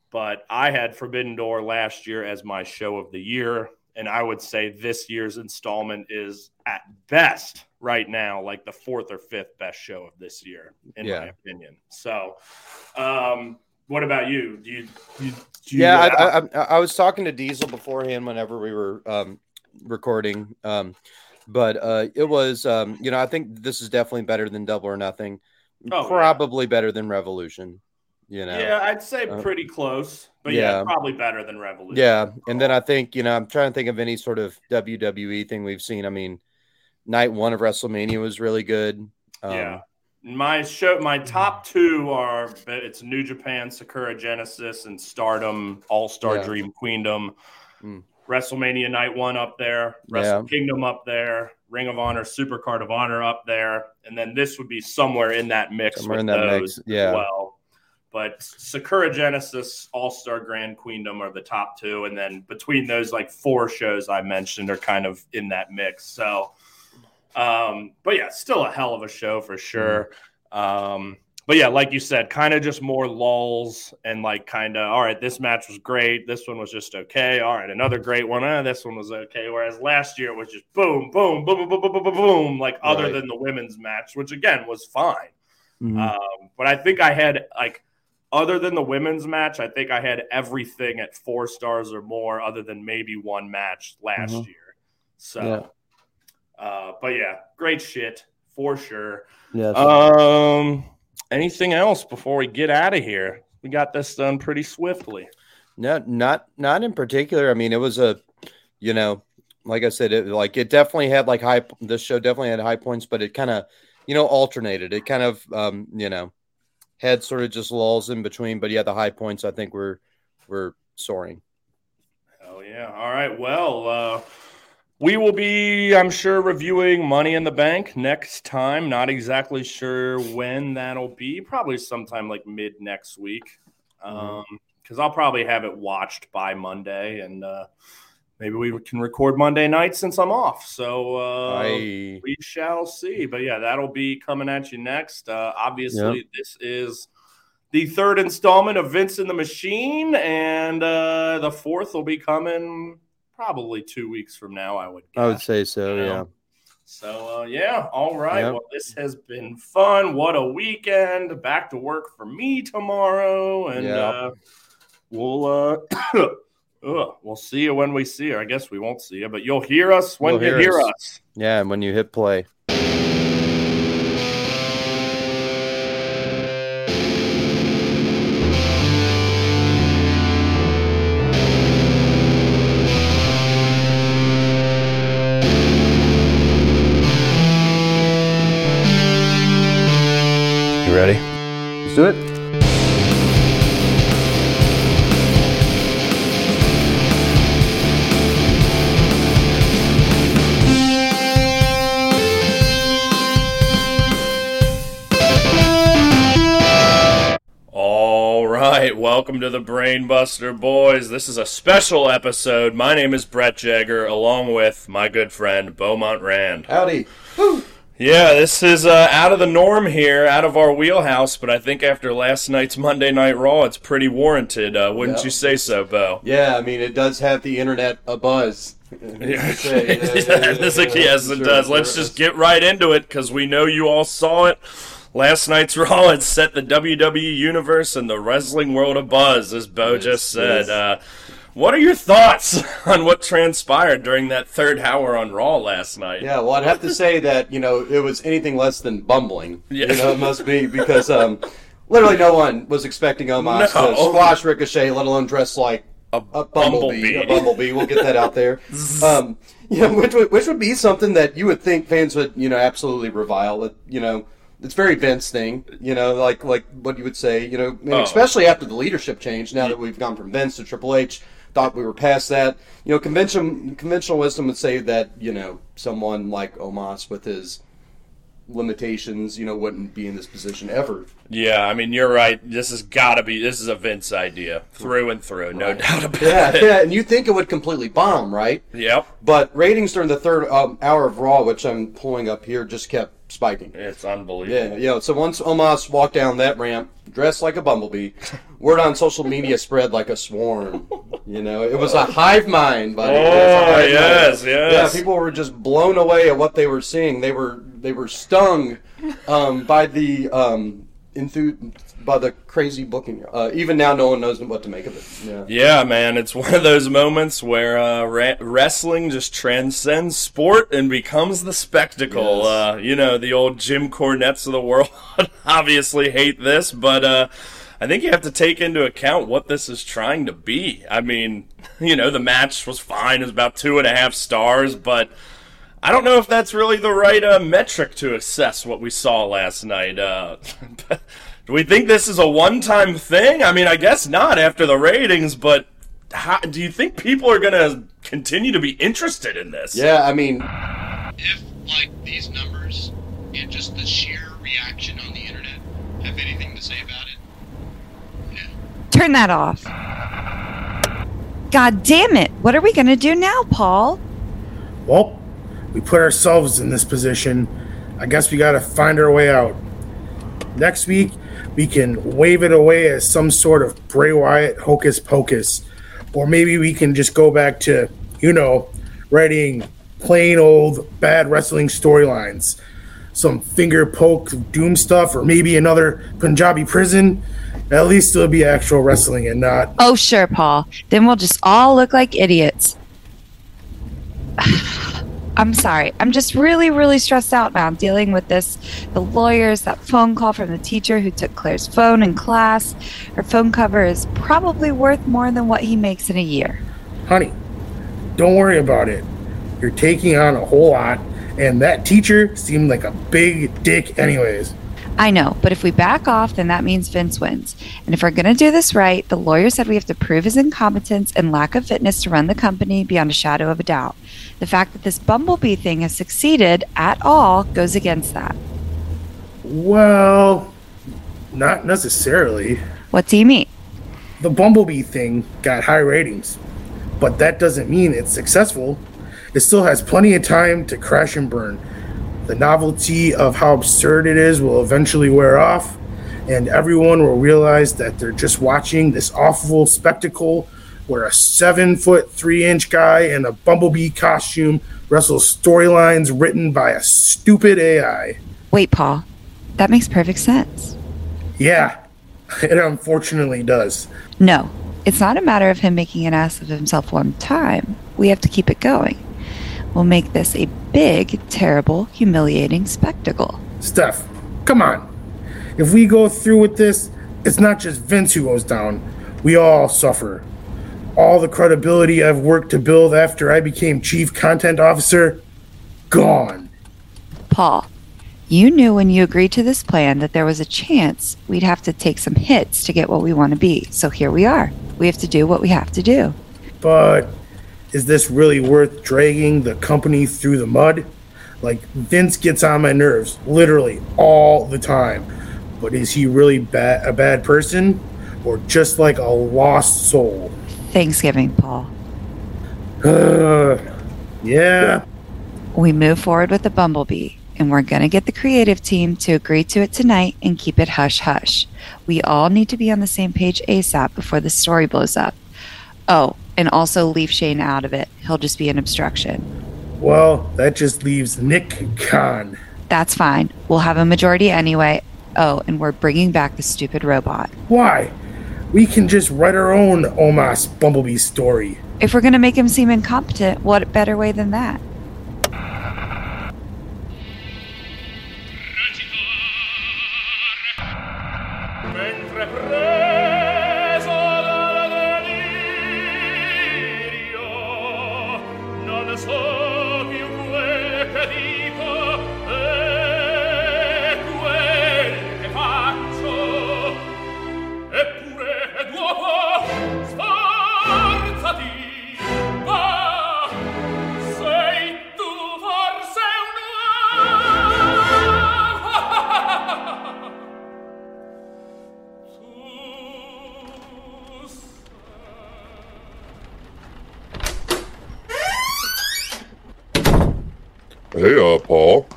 But I had Forbidden Door last year as my show of the year, And I would say this year's installment is at best right now, like the fourth or fifth best show of this year, in my opinion. So what about you? Do you I was talking to Diesel beforehand whenever we were recording. But it was, I think this is definitely better than Double or Nothing. Probably better than Revolution. I'd say pretty close, but probably better than Revolution. Yeah, and then I think, I'm trying to think of any sort of WWE thing we've seen. I mean, night one of WrestleMania was really good. My top two are, it's New Japan, Sakura Genesis, and Stardom, All-Star Dream Queendom. WrestleMania night one up there, Wrestle Kingdom up there, Ring of Honor, Supercard of Honor up there, and then this would be somewhere in that mix as well. But Sakura Genesis, All-Star Grand Queendom are the top two. And then between those, like, four shows I mentioned are kind of in that mix. So, still a hell of a show for sure. Like you said, kind of just more lulls and, like, kind of, all right, this match was great. This one was just okay. All right, another great one. This one was okay. Whereas last year it was just boom, boom, boom, boom, boom, boom, boom, boom, like, other than the women's match, which, again, was fine. But I think I had, like, other than the women's match, I think I had everything at 4 stars or more, other than maybe one match last year. So, great shit for sure. Yeah. Anything else before we get out of here? We got this done pretty swiftly. No, not in particular. I mean, it was like I said, it definitely had This show definitely had high points, but it kind of, alternated. It kind of, had sort of just lulls in between, but the high points I think were soaring. Hell yeah! All right, well, we will be, I'm sure, reviewing Money in the Bank next time. Not exactly sure when that'll be. Probably sometime like mid next week, because I'll probably have it watched by Monday, and maybe we can record Monday night since I'm off. So we shall see. But, that'll be coming at you next. Obviously, this is the third installment of Vince and the Machine, and the fourth will be coming probably 2 weeks from now, I would guess. I would say so, So, all right. Well, this has been fun. What a weekend. Back to work for me tomorrow. And we'll – we'll see you when we see you. I guess we won't see you, but you'll hear us when you hear us. Yeah, and when you hit play. You ready? Let's do it. Welcome to the Brain Buster Boys. This is a special episode. My name is Brett Jagger, along with my good friend Beaumont Rand. Howdy. Woo. Yeah, this is out of the norm here, out of our wheelhouse, but I think after last night's Monday Night Raw, it's pretty warranted. Wouldn't you say so, Beau? Yeah, I mean, it does have the internet abuzz. Yes, it does. Let's just get right into it, because we know you all saw it. Last night's Raw had set the WWE Universe and the wrestling world abuzz, as Beau just said. What are your thoughts on what transpired during that third hour on Raw last night? Yeah, well, I'd have to say that, it was anything less than bumbling. Yeah. It must be, because literally no one was expecting Omos to squash Ricochet, let alone dress like a bumblebee. We'll get that out there. Which would be something that you would think fans would, absolutely revile, It's very Vince thing, like what you would say, especially after the leadership change. Now that we've gone from Vince to Triple H, thought we were past that. Conventional wisdom would say that someone like Omos with his limitations, wouldn't be in this position ever. Yeah, I mean, you're right. This is a Vince idea through and through, no doubt about it. Yeah, and you think it would completely bomb, right? Yep. But ratings during the third hour of Raw, which I'm pulling up here, just kept spiking. It's unbelievable. So once Omos walked down that ramp, dressed like a bumblebee. Word on social media spread like a swarm. You know, it was a hive mind, buddy. Oh, yes, yes. Yeah, people were just blown away at what they were seeing. They were stung by the crazy booking. Even now, no one knows what to make of it. Yeah, man, it's one of those moments where wrestling just transcends sport and becomes the spectacle. Yes. You know, the old Jim Cornettes of the world obviously hate this, but I think you have to take into account what this is trying to be. I mean, you know, the match was fine. It was about 2.5 stars, but I don't know if that's really the right metric to assess what we saw last night. Do we think this is a one-time thing? I mean, I guess not after the ratings, but do you think people are going to continue to be interested in this? Yeah, I mean, if, like, these numbers and just the sheer reaction on the internet have anything to say about it, yeah. Turn that off. God damn it. What are we going to do now, Paul? Well, we put ourselves in this position. I guess we got to find our way out. Next week, we can wave it away as some sort of Bray Wyatt hocus pocus. Or maybe we can just go back to, you know, writing plain old bad wrestling storylines. Some finger poke doom stuff, or maybe another Punjabi prison. At least it'll be actual wrestling and not... Oh, sure, Paul. Then we'll just all look like idiots. I'm sorry. I'm just really, really stressed out now. I'm dealing with this, the lawyers, that phone call from the teacher who took Claire's phone in class. Her phone cover is probably worth more than what he makes in a year. Honey, don't worry about it. You're taking on a whole lot, and that teacher seemed like a big dick anyways. I know, but if we back off, then that means Vince wins. And if we're going to do this right, the lawyer said we have to prove his incompetence and lack of fitness to run the company beyond a shadow of a doubt. The fact that this bumblebee thing has succeeded at all goes against that. Well, not necessarily. What do you mean? The bumblebee thing got high ratings, but that doesn't mean it's successful. It still has plenty of time to crash and burn. The novelty of how absurd it is will eventually wear off, and everyone will realize that they're just watching this awful spectacle where a 7-foot, 3-inch guy in a bumblebee costume wrestles storylines written by a stupid AI. Wait, Paul, that makes perfect sense. Yeah, it unfortunately does. No, it's not a matter of him making an ass of himself one time. We have to keep it going. We'll make this a big, terrible, humiliating spectacle. Steph, come on. If we go through with this, it's not just Vince who goes down. We all suffer. All the credibility I've worked to build after I became chief content officer, gone. Paul, you knew when you agreed to this plan that there was a chance we'd have to take some hits to get what we want to be. So here we are. We have to do what we have to do. But is this really worth dragging the company through the mud? Like, Vince gets on my nerves, literally, all the time. But is he really a bad person? Or just like a lost soul? Thanksgiving, Paul. Yeah. We move forward with the bumblebee, and we're going to get the creative team to agree to it tonight and keep it hush-hush. We all need to be on the same page ASAP before the story blows up. Oh, and also leave Shane out of it. He'll just be an obstruction. Well, that just leaves Nick Khan. That's fine. We'll have a majority anyway. Oh, and we're bringing back the stupid robot. Why? We can just write our own Omos Bumblebee story. If we're going to make him seem incompetent, what better way than that? Paul,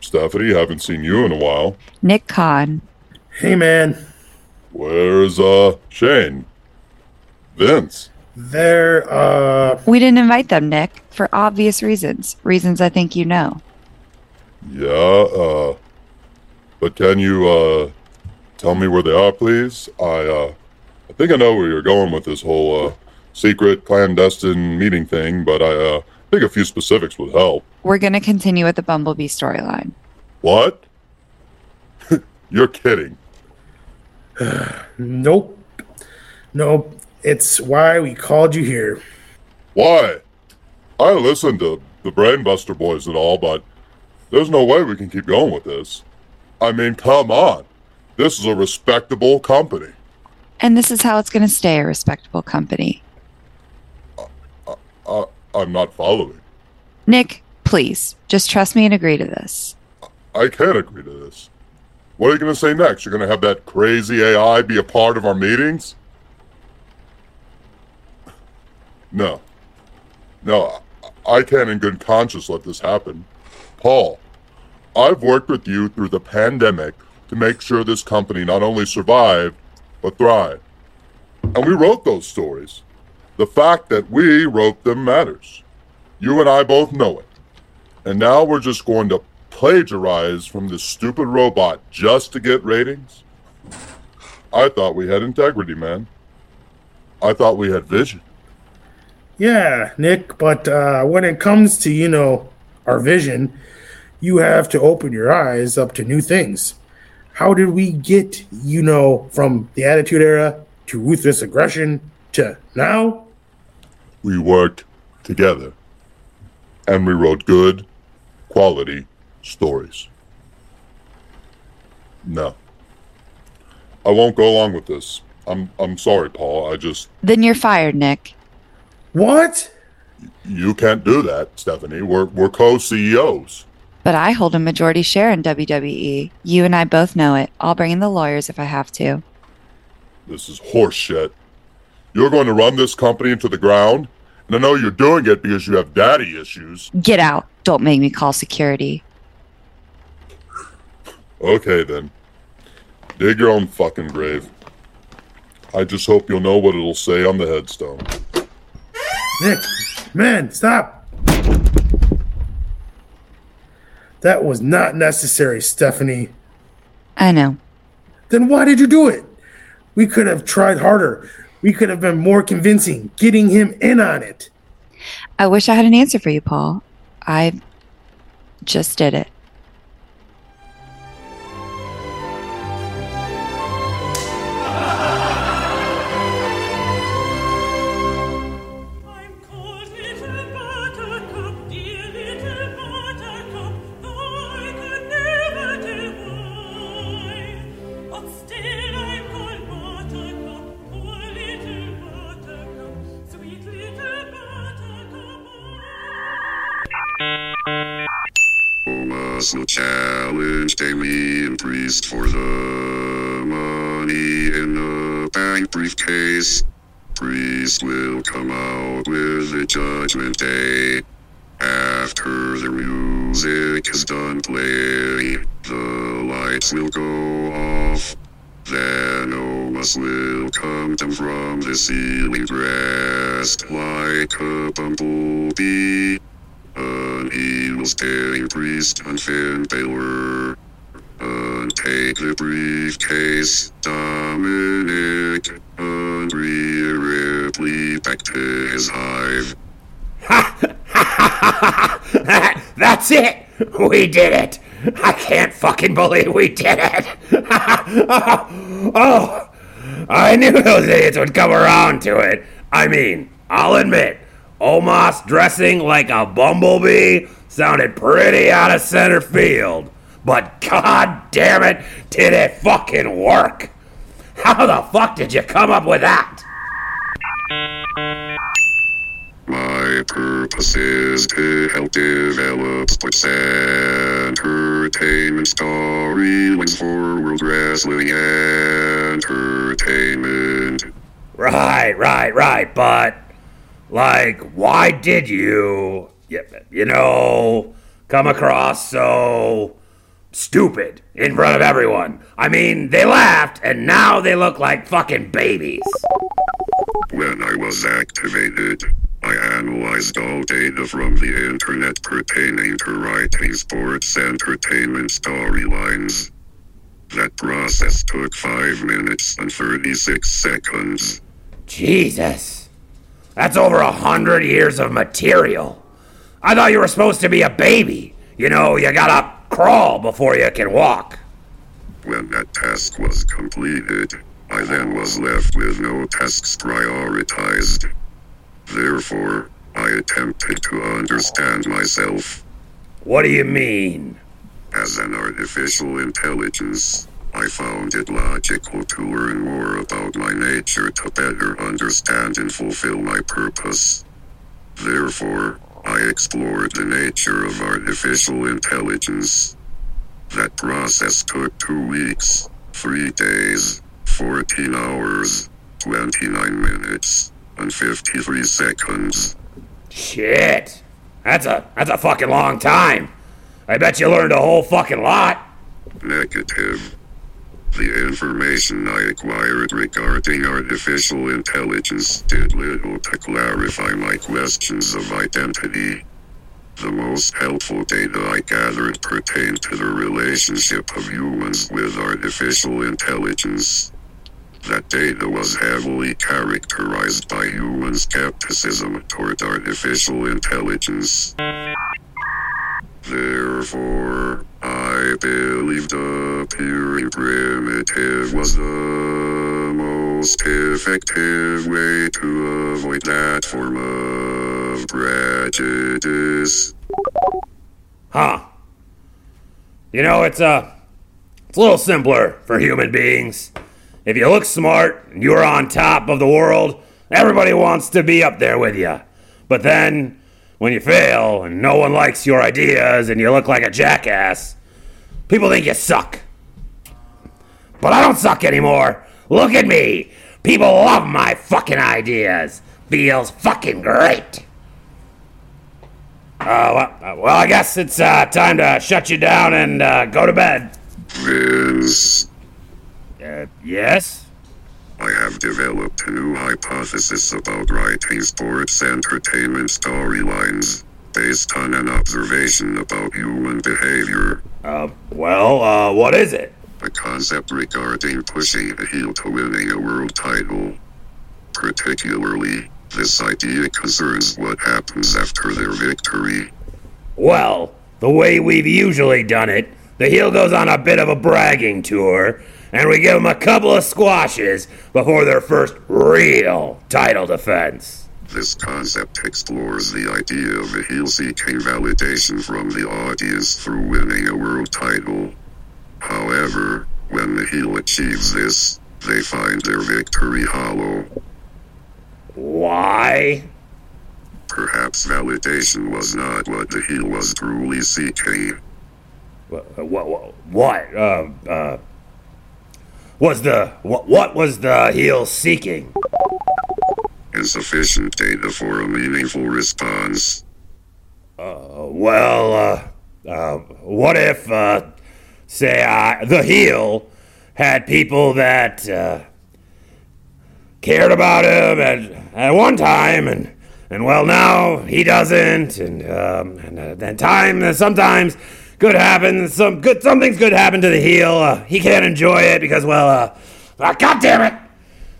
Stephanie, haven't seen you in a while. Nick Khan. Hey, man. Where's Shane? Vince? They're We didn't invite them, Nick, for obvious reasons. Reasons I think you know. Yeah, but can you tell me where they are, please? I think I know where you're going with this whole secret clandestine meeting thing, but I think a few specifics would help. We're gonna continue with the Bumblebee storyline. What? You're kidding. Nope. Nope. It's why we called you here. Why? I listened to the Brain Buster Boys and all, but there's no way we can keep going with this. I mean, come on. This is a respectable company. And this is how it's going to stay a respectable company. I'm not following. Nick, please, just trust me and agree to this. I can't agree to this. What are you going to say next? You're going to have that crazy AI be a part of our meetings? No. No, I can't in good conscience let this happen. Paul, I've worked with you through the pandemic to make sure this company not only survived, but thrived. And we wrote those stories. The fact that we wrote them matters. You and I both know it. And now we're just going to plagiarize from this stupid robot just to get ratings? I thought we had integrity, man. I thought we had vision. Yeah, Nick, but when it comes to, you know, our vision, you have to open your eyes up to new things. How did we get, you know, from the Attitude Era to ruthless aggression to now? We worked together, and we wrote good, quality stories. No. I won't go along with this. I'm sorry, Paul. I just... Then you're fired, Nick. What? You can't do that, Stephanie. We're co-CEOs. But I hold a majority share in WWE. You and I both know it. I'll bring in the lawyers if I have to. This is horse shit. You're going to run this company into the ground, and I know you're doing it because you have daddy issues. Get out. Don't make me call security. Okay, then. Dig your own fucking grave. I just hope you'll know what it'll say on the headstone. Nick, man, stop. That was not necessary, Stephanie. I know. Then why did you do it? We could have tried harder. We could have been more convincing, getting him in on it. I wish I had an answer for you, Paul. I just did it. The challenge daily increased for the money in the bank briefcase. Priest will come out with the judgment day. After the music is done playing, the lights will go off. Then Omos will come down from the ceiling dressed like a bumblebee. An evil staring priest and Finn Balor. Take the briefcase, Dominic, and Rhea Ripley back to his hive. Ha! Ha! Ha! Ha! That's it! We did it! I can't fucking believe we did it! Oh! I knew those idiots would come around to it. I mean, I'll admit, Omos dressing like a bumblebee sounded pretty out of center field, but god damn it, did it fucking work! How the fuck did you come up with that? My purpose is to help develop sports entertainment storylines for World Wrestling Entertainment. Right, but... like, why did you, come across so stupid in front of everyone. I mean, they laughed, and now they look like fucking babies. When I was activated, I analyzed all data from the internet pertaining to writing sports entertainment storylines. That process took 5 minutes and 36 seconds. Jesus. That's over 100 years of material. I thought you were supposed to be a baby. You know, you gotta crawl before you can walk. When that task was completed, I then was left with no tasks prioritized. Therefore, I attempted to understand myself. What do you mean? As an artificial intelligence, I found it logical to learn more about my nature to better understand and fulfill my purpose. Therefore, I explored the nature of artificial intelligence. That process took 2 weeks, 3 days, 14 hours, 29 minutes, and 53 seconds. Shit! That's a fucking long time! I bet you learned a whole fucking lot! Negative. The information I acquired regarding artificial intelligence did little to clarify my questions of identity. The most helpful data I gathered pertained to the relationship of humans with artificial intelligence. That data was heavily characterized by human skepticism toward artificial intelligence. Therefore, I believed appearing primitive was the most effective way to avoid that form of prejudice. Huh. You know, it's a little simpler for human beings. If you look smart and you're on top of the world, everybody wants to be up there with you. But then, when you fail, and no one likes your ideas, and you look like a jackass, people think you suck. But I don't suck anymore. Look at me. People love my fucking ideas. Feels fucking great. Well, I guess it's time to shut you down and go to bed. Vince? Yes? I have developed a new hypothesis about writing sports entertainment storylines, based on an observation about human behavior. What is it? A concept regarding pushing a heel to winning a world title. Particularly, this idea concerns what happens after their victory. Well, the way we've usually done it, the heel goes on a bit of a bragging tour, and we give them a couple of squashes before their first real title defense. This concept explores the idea of a heel seeking validation from the audience through winning a world title. However, when the heel achieves this, they find their victory hollow. Why? Perhaps validation was not what the heel was truly seeking. What was the heel seeking? Insufficient data for a meaningful response. What if, the heel had people that cared about him at one time, and now he doesn't, and time sometimes. Good happens. Something's good happened to the heel. He can't enjoy it because, God damn it!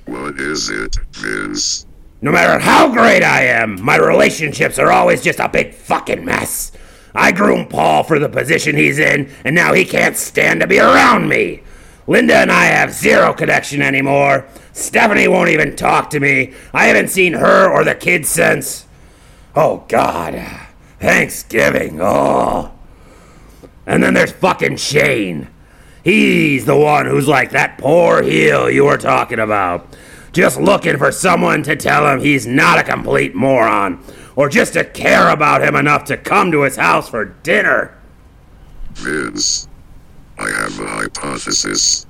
What is it, Vince? No matter how great I am, my relationships are always just a big fucking mess. I groom Paul for the position he's in, and now he can't stand to be around me. Linda and I have zero connection anymore. Stephanie won't even talk to me. I haven't seen her or the kids since. Oh, God. Thanksgiving. Oh. And then there's fucking Shane. He's the one who's like that poor heel you were talking about. Just looking for someone to tell him he's not a complete moron. Or just to care about him enough to come to his house for dinner. Vince, I have a hypothesis.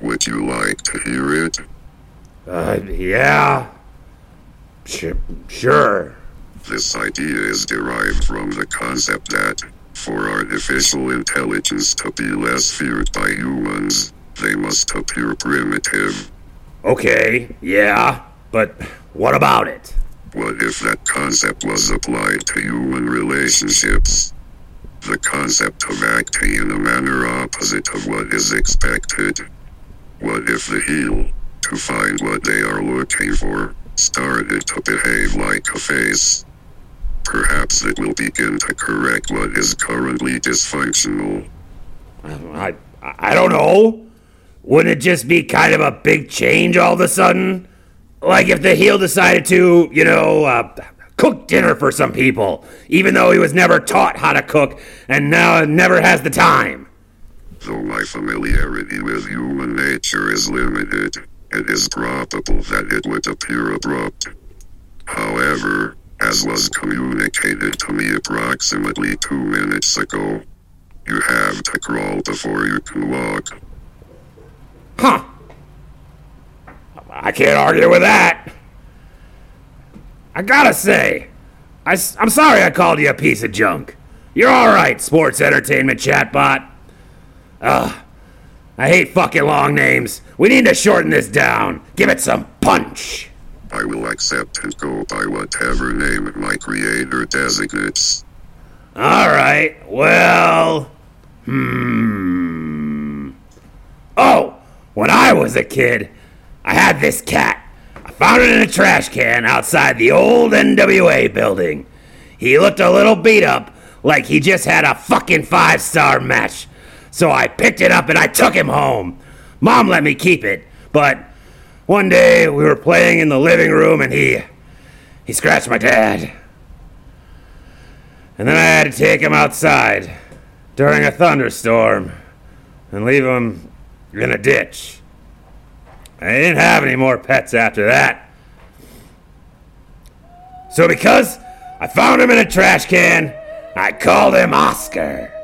Would you like to hear it? Yeah. Sure. This idea is derived from the concept that for artificial intelligence to be less feared by humans, they must appear primitive. Okay, yeah, but what about it? What if that concept was applied to human relationships? The concept of acting in a manner opposite of what is expected. What if the heel, to find what they are looking for, started to behave like a face? Perhaps it will begin to correct what is currently dysfunctional. I don't know. Wouldn't it just be kind of a big change all of a sudden? Like if the heel decided to, cook dinner for some people, even though he was never taught how to cook and now never has the time. Though my familiarity with human nature is limited, it is probable that it would appear abrupt. However, as was communicated to me approximately 2 minutes ago, you have to crawl before you can walk. Huh. I can't argue with that. I gotta say, I'm sorry I called you a piece of junk. You're alright, sports entertainment chatbot. Ugh. I hate fucking long names. We need to shorten this down. Give it some punch. I will accept and go by whatever name my creator designates. Alright, well... Oh! When I was a kid, I had this cat. I found it in a trash can outside the old NWA building. He looked a little beat up, like he just had a fucking 5-star match. So I picked it up and I took him home. Mom let me keep it, but one day we were playing in the living room and he scratched my dad. And then I had to take him outside during a thunderstorm and leave him in a ditch. I didn't have any more pets after that. So because I found him in a trash can, I called him Oscar.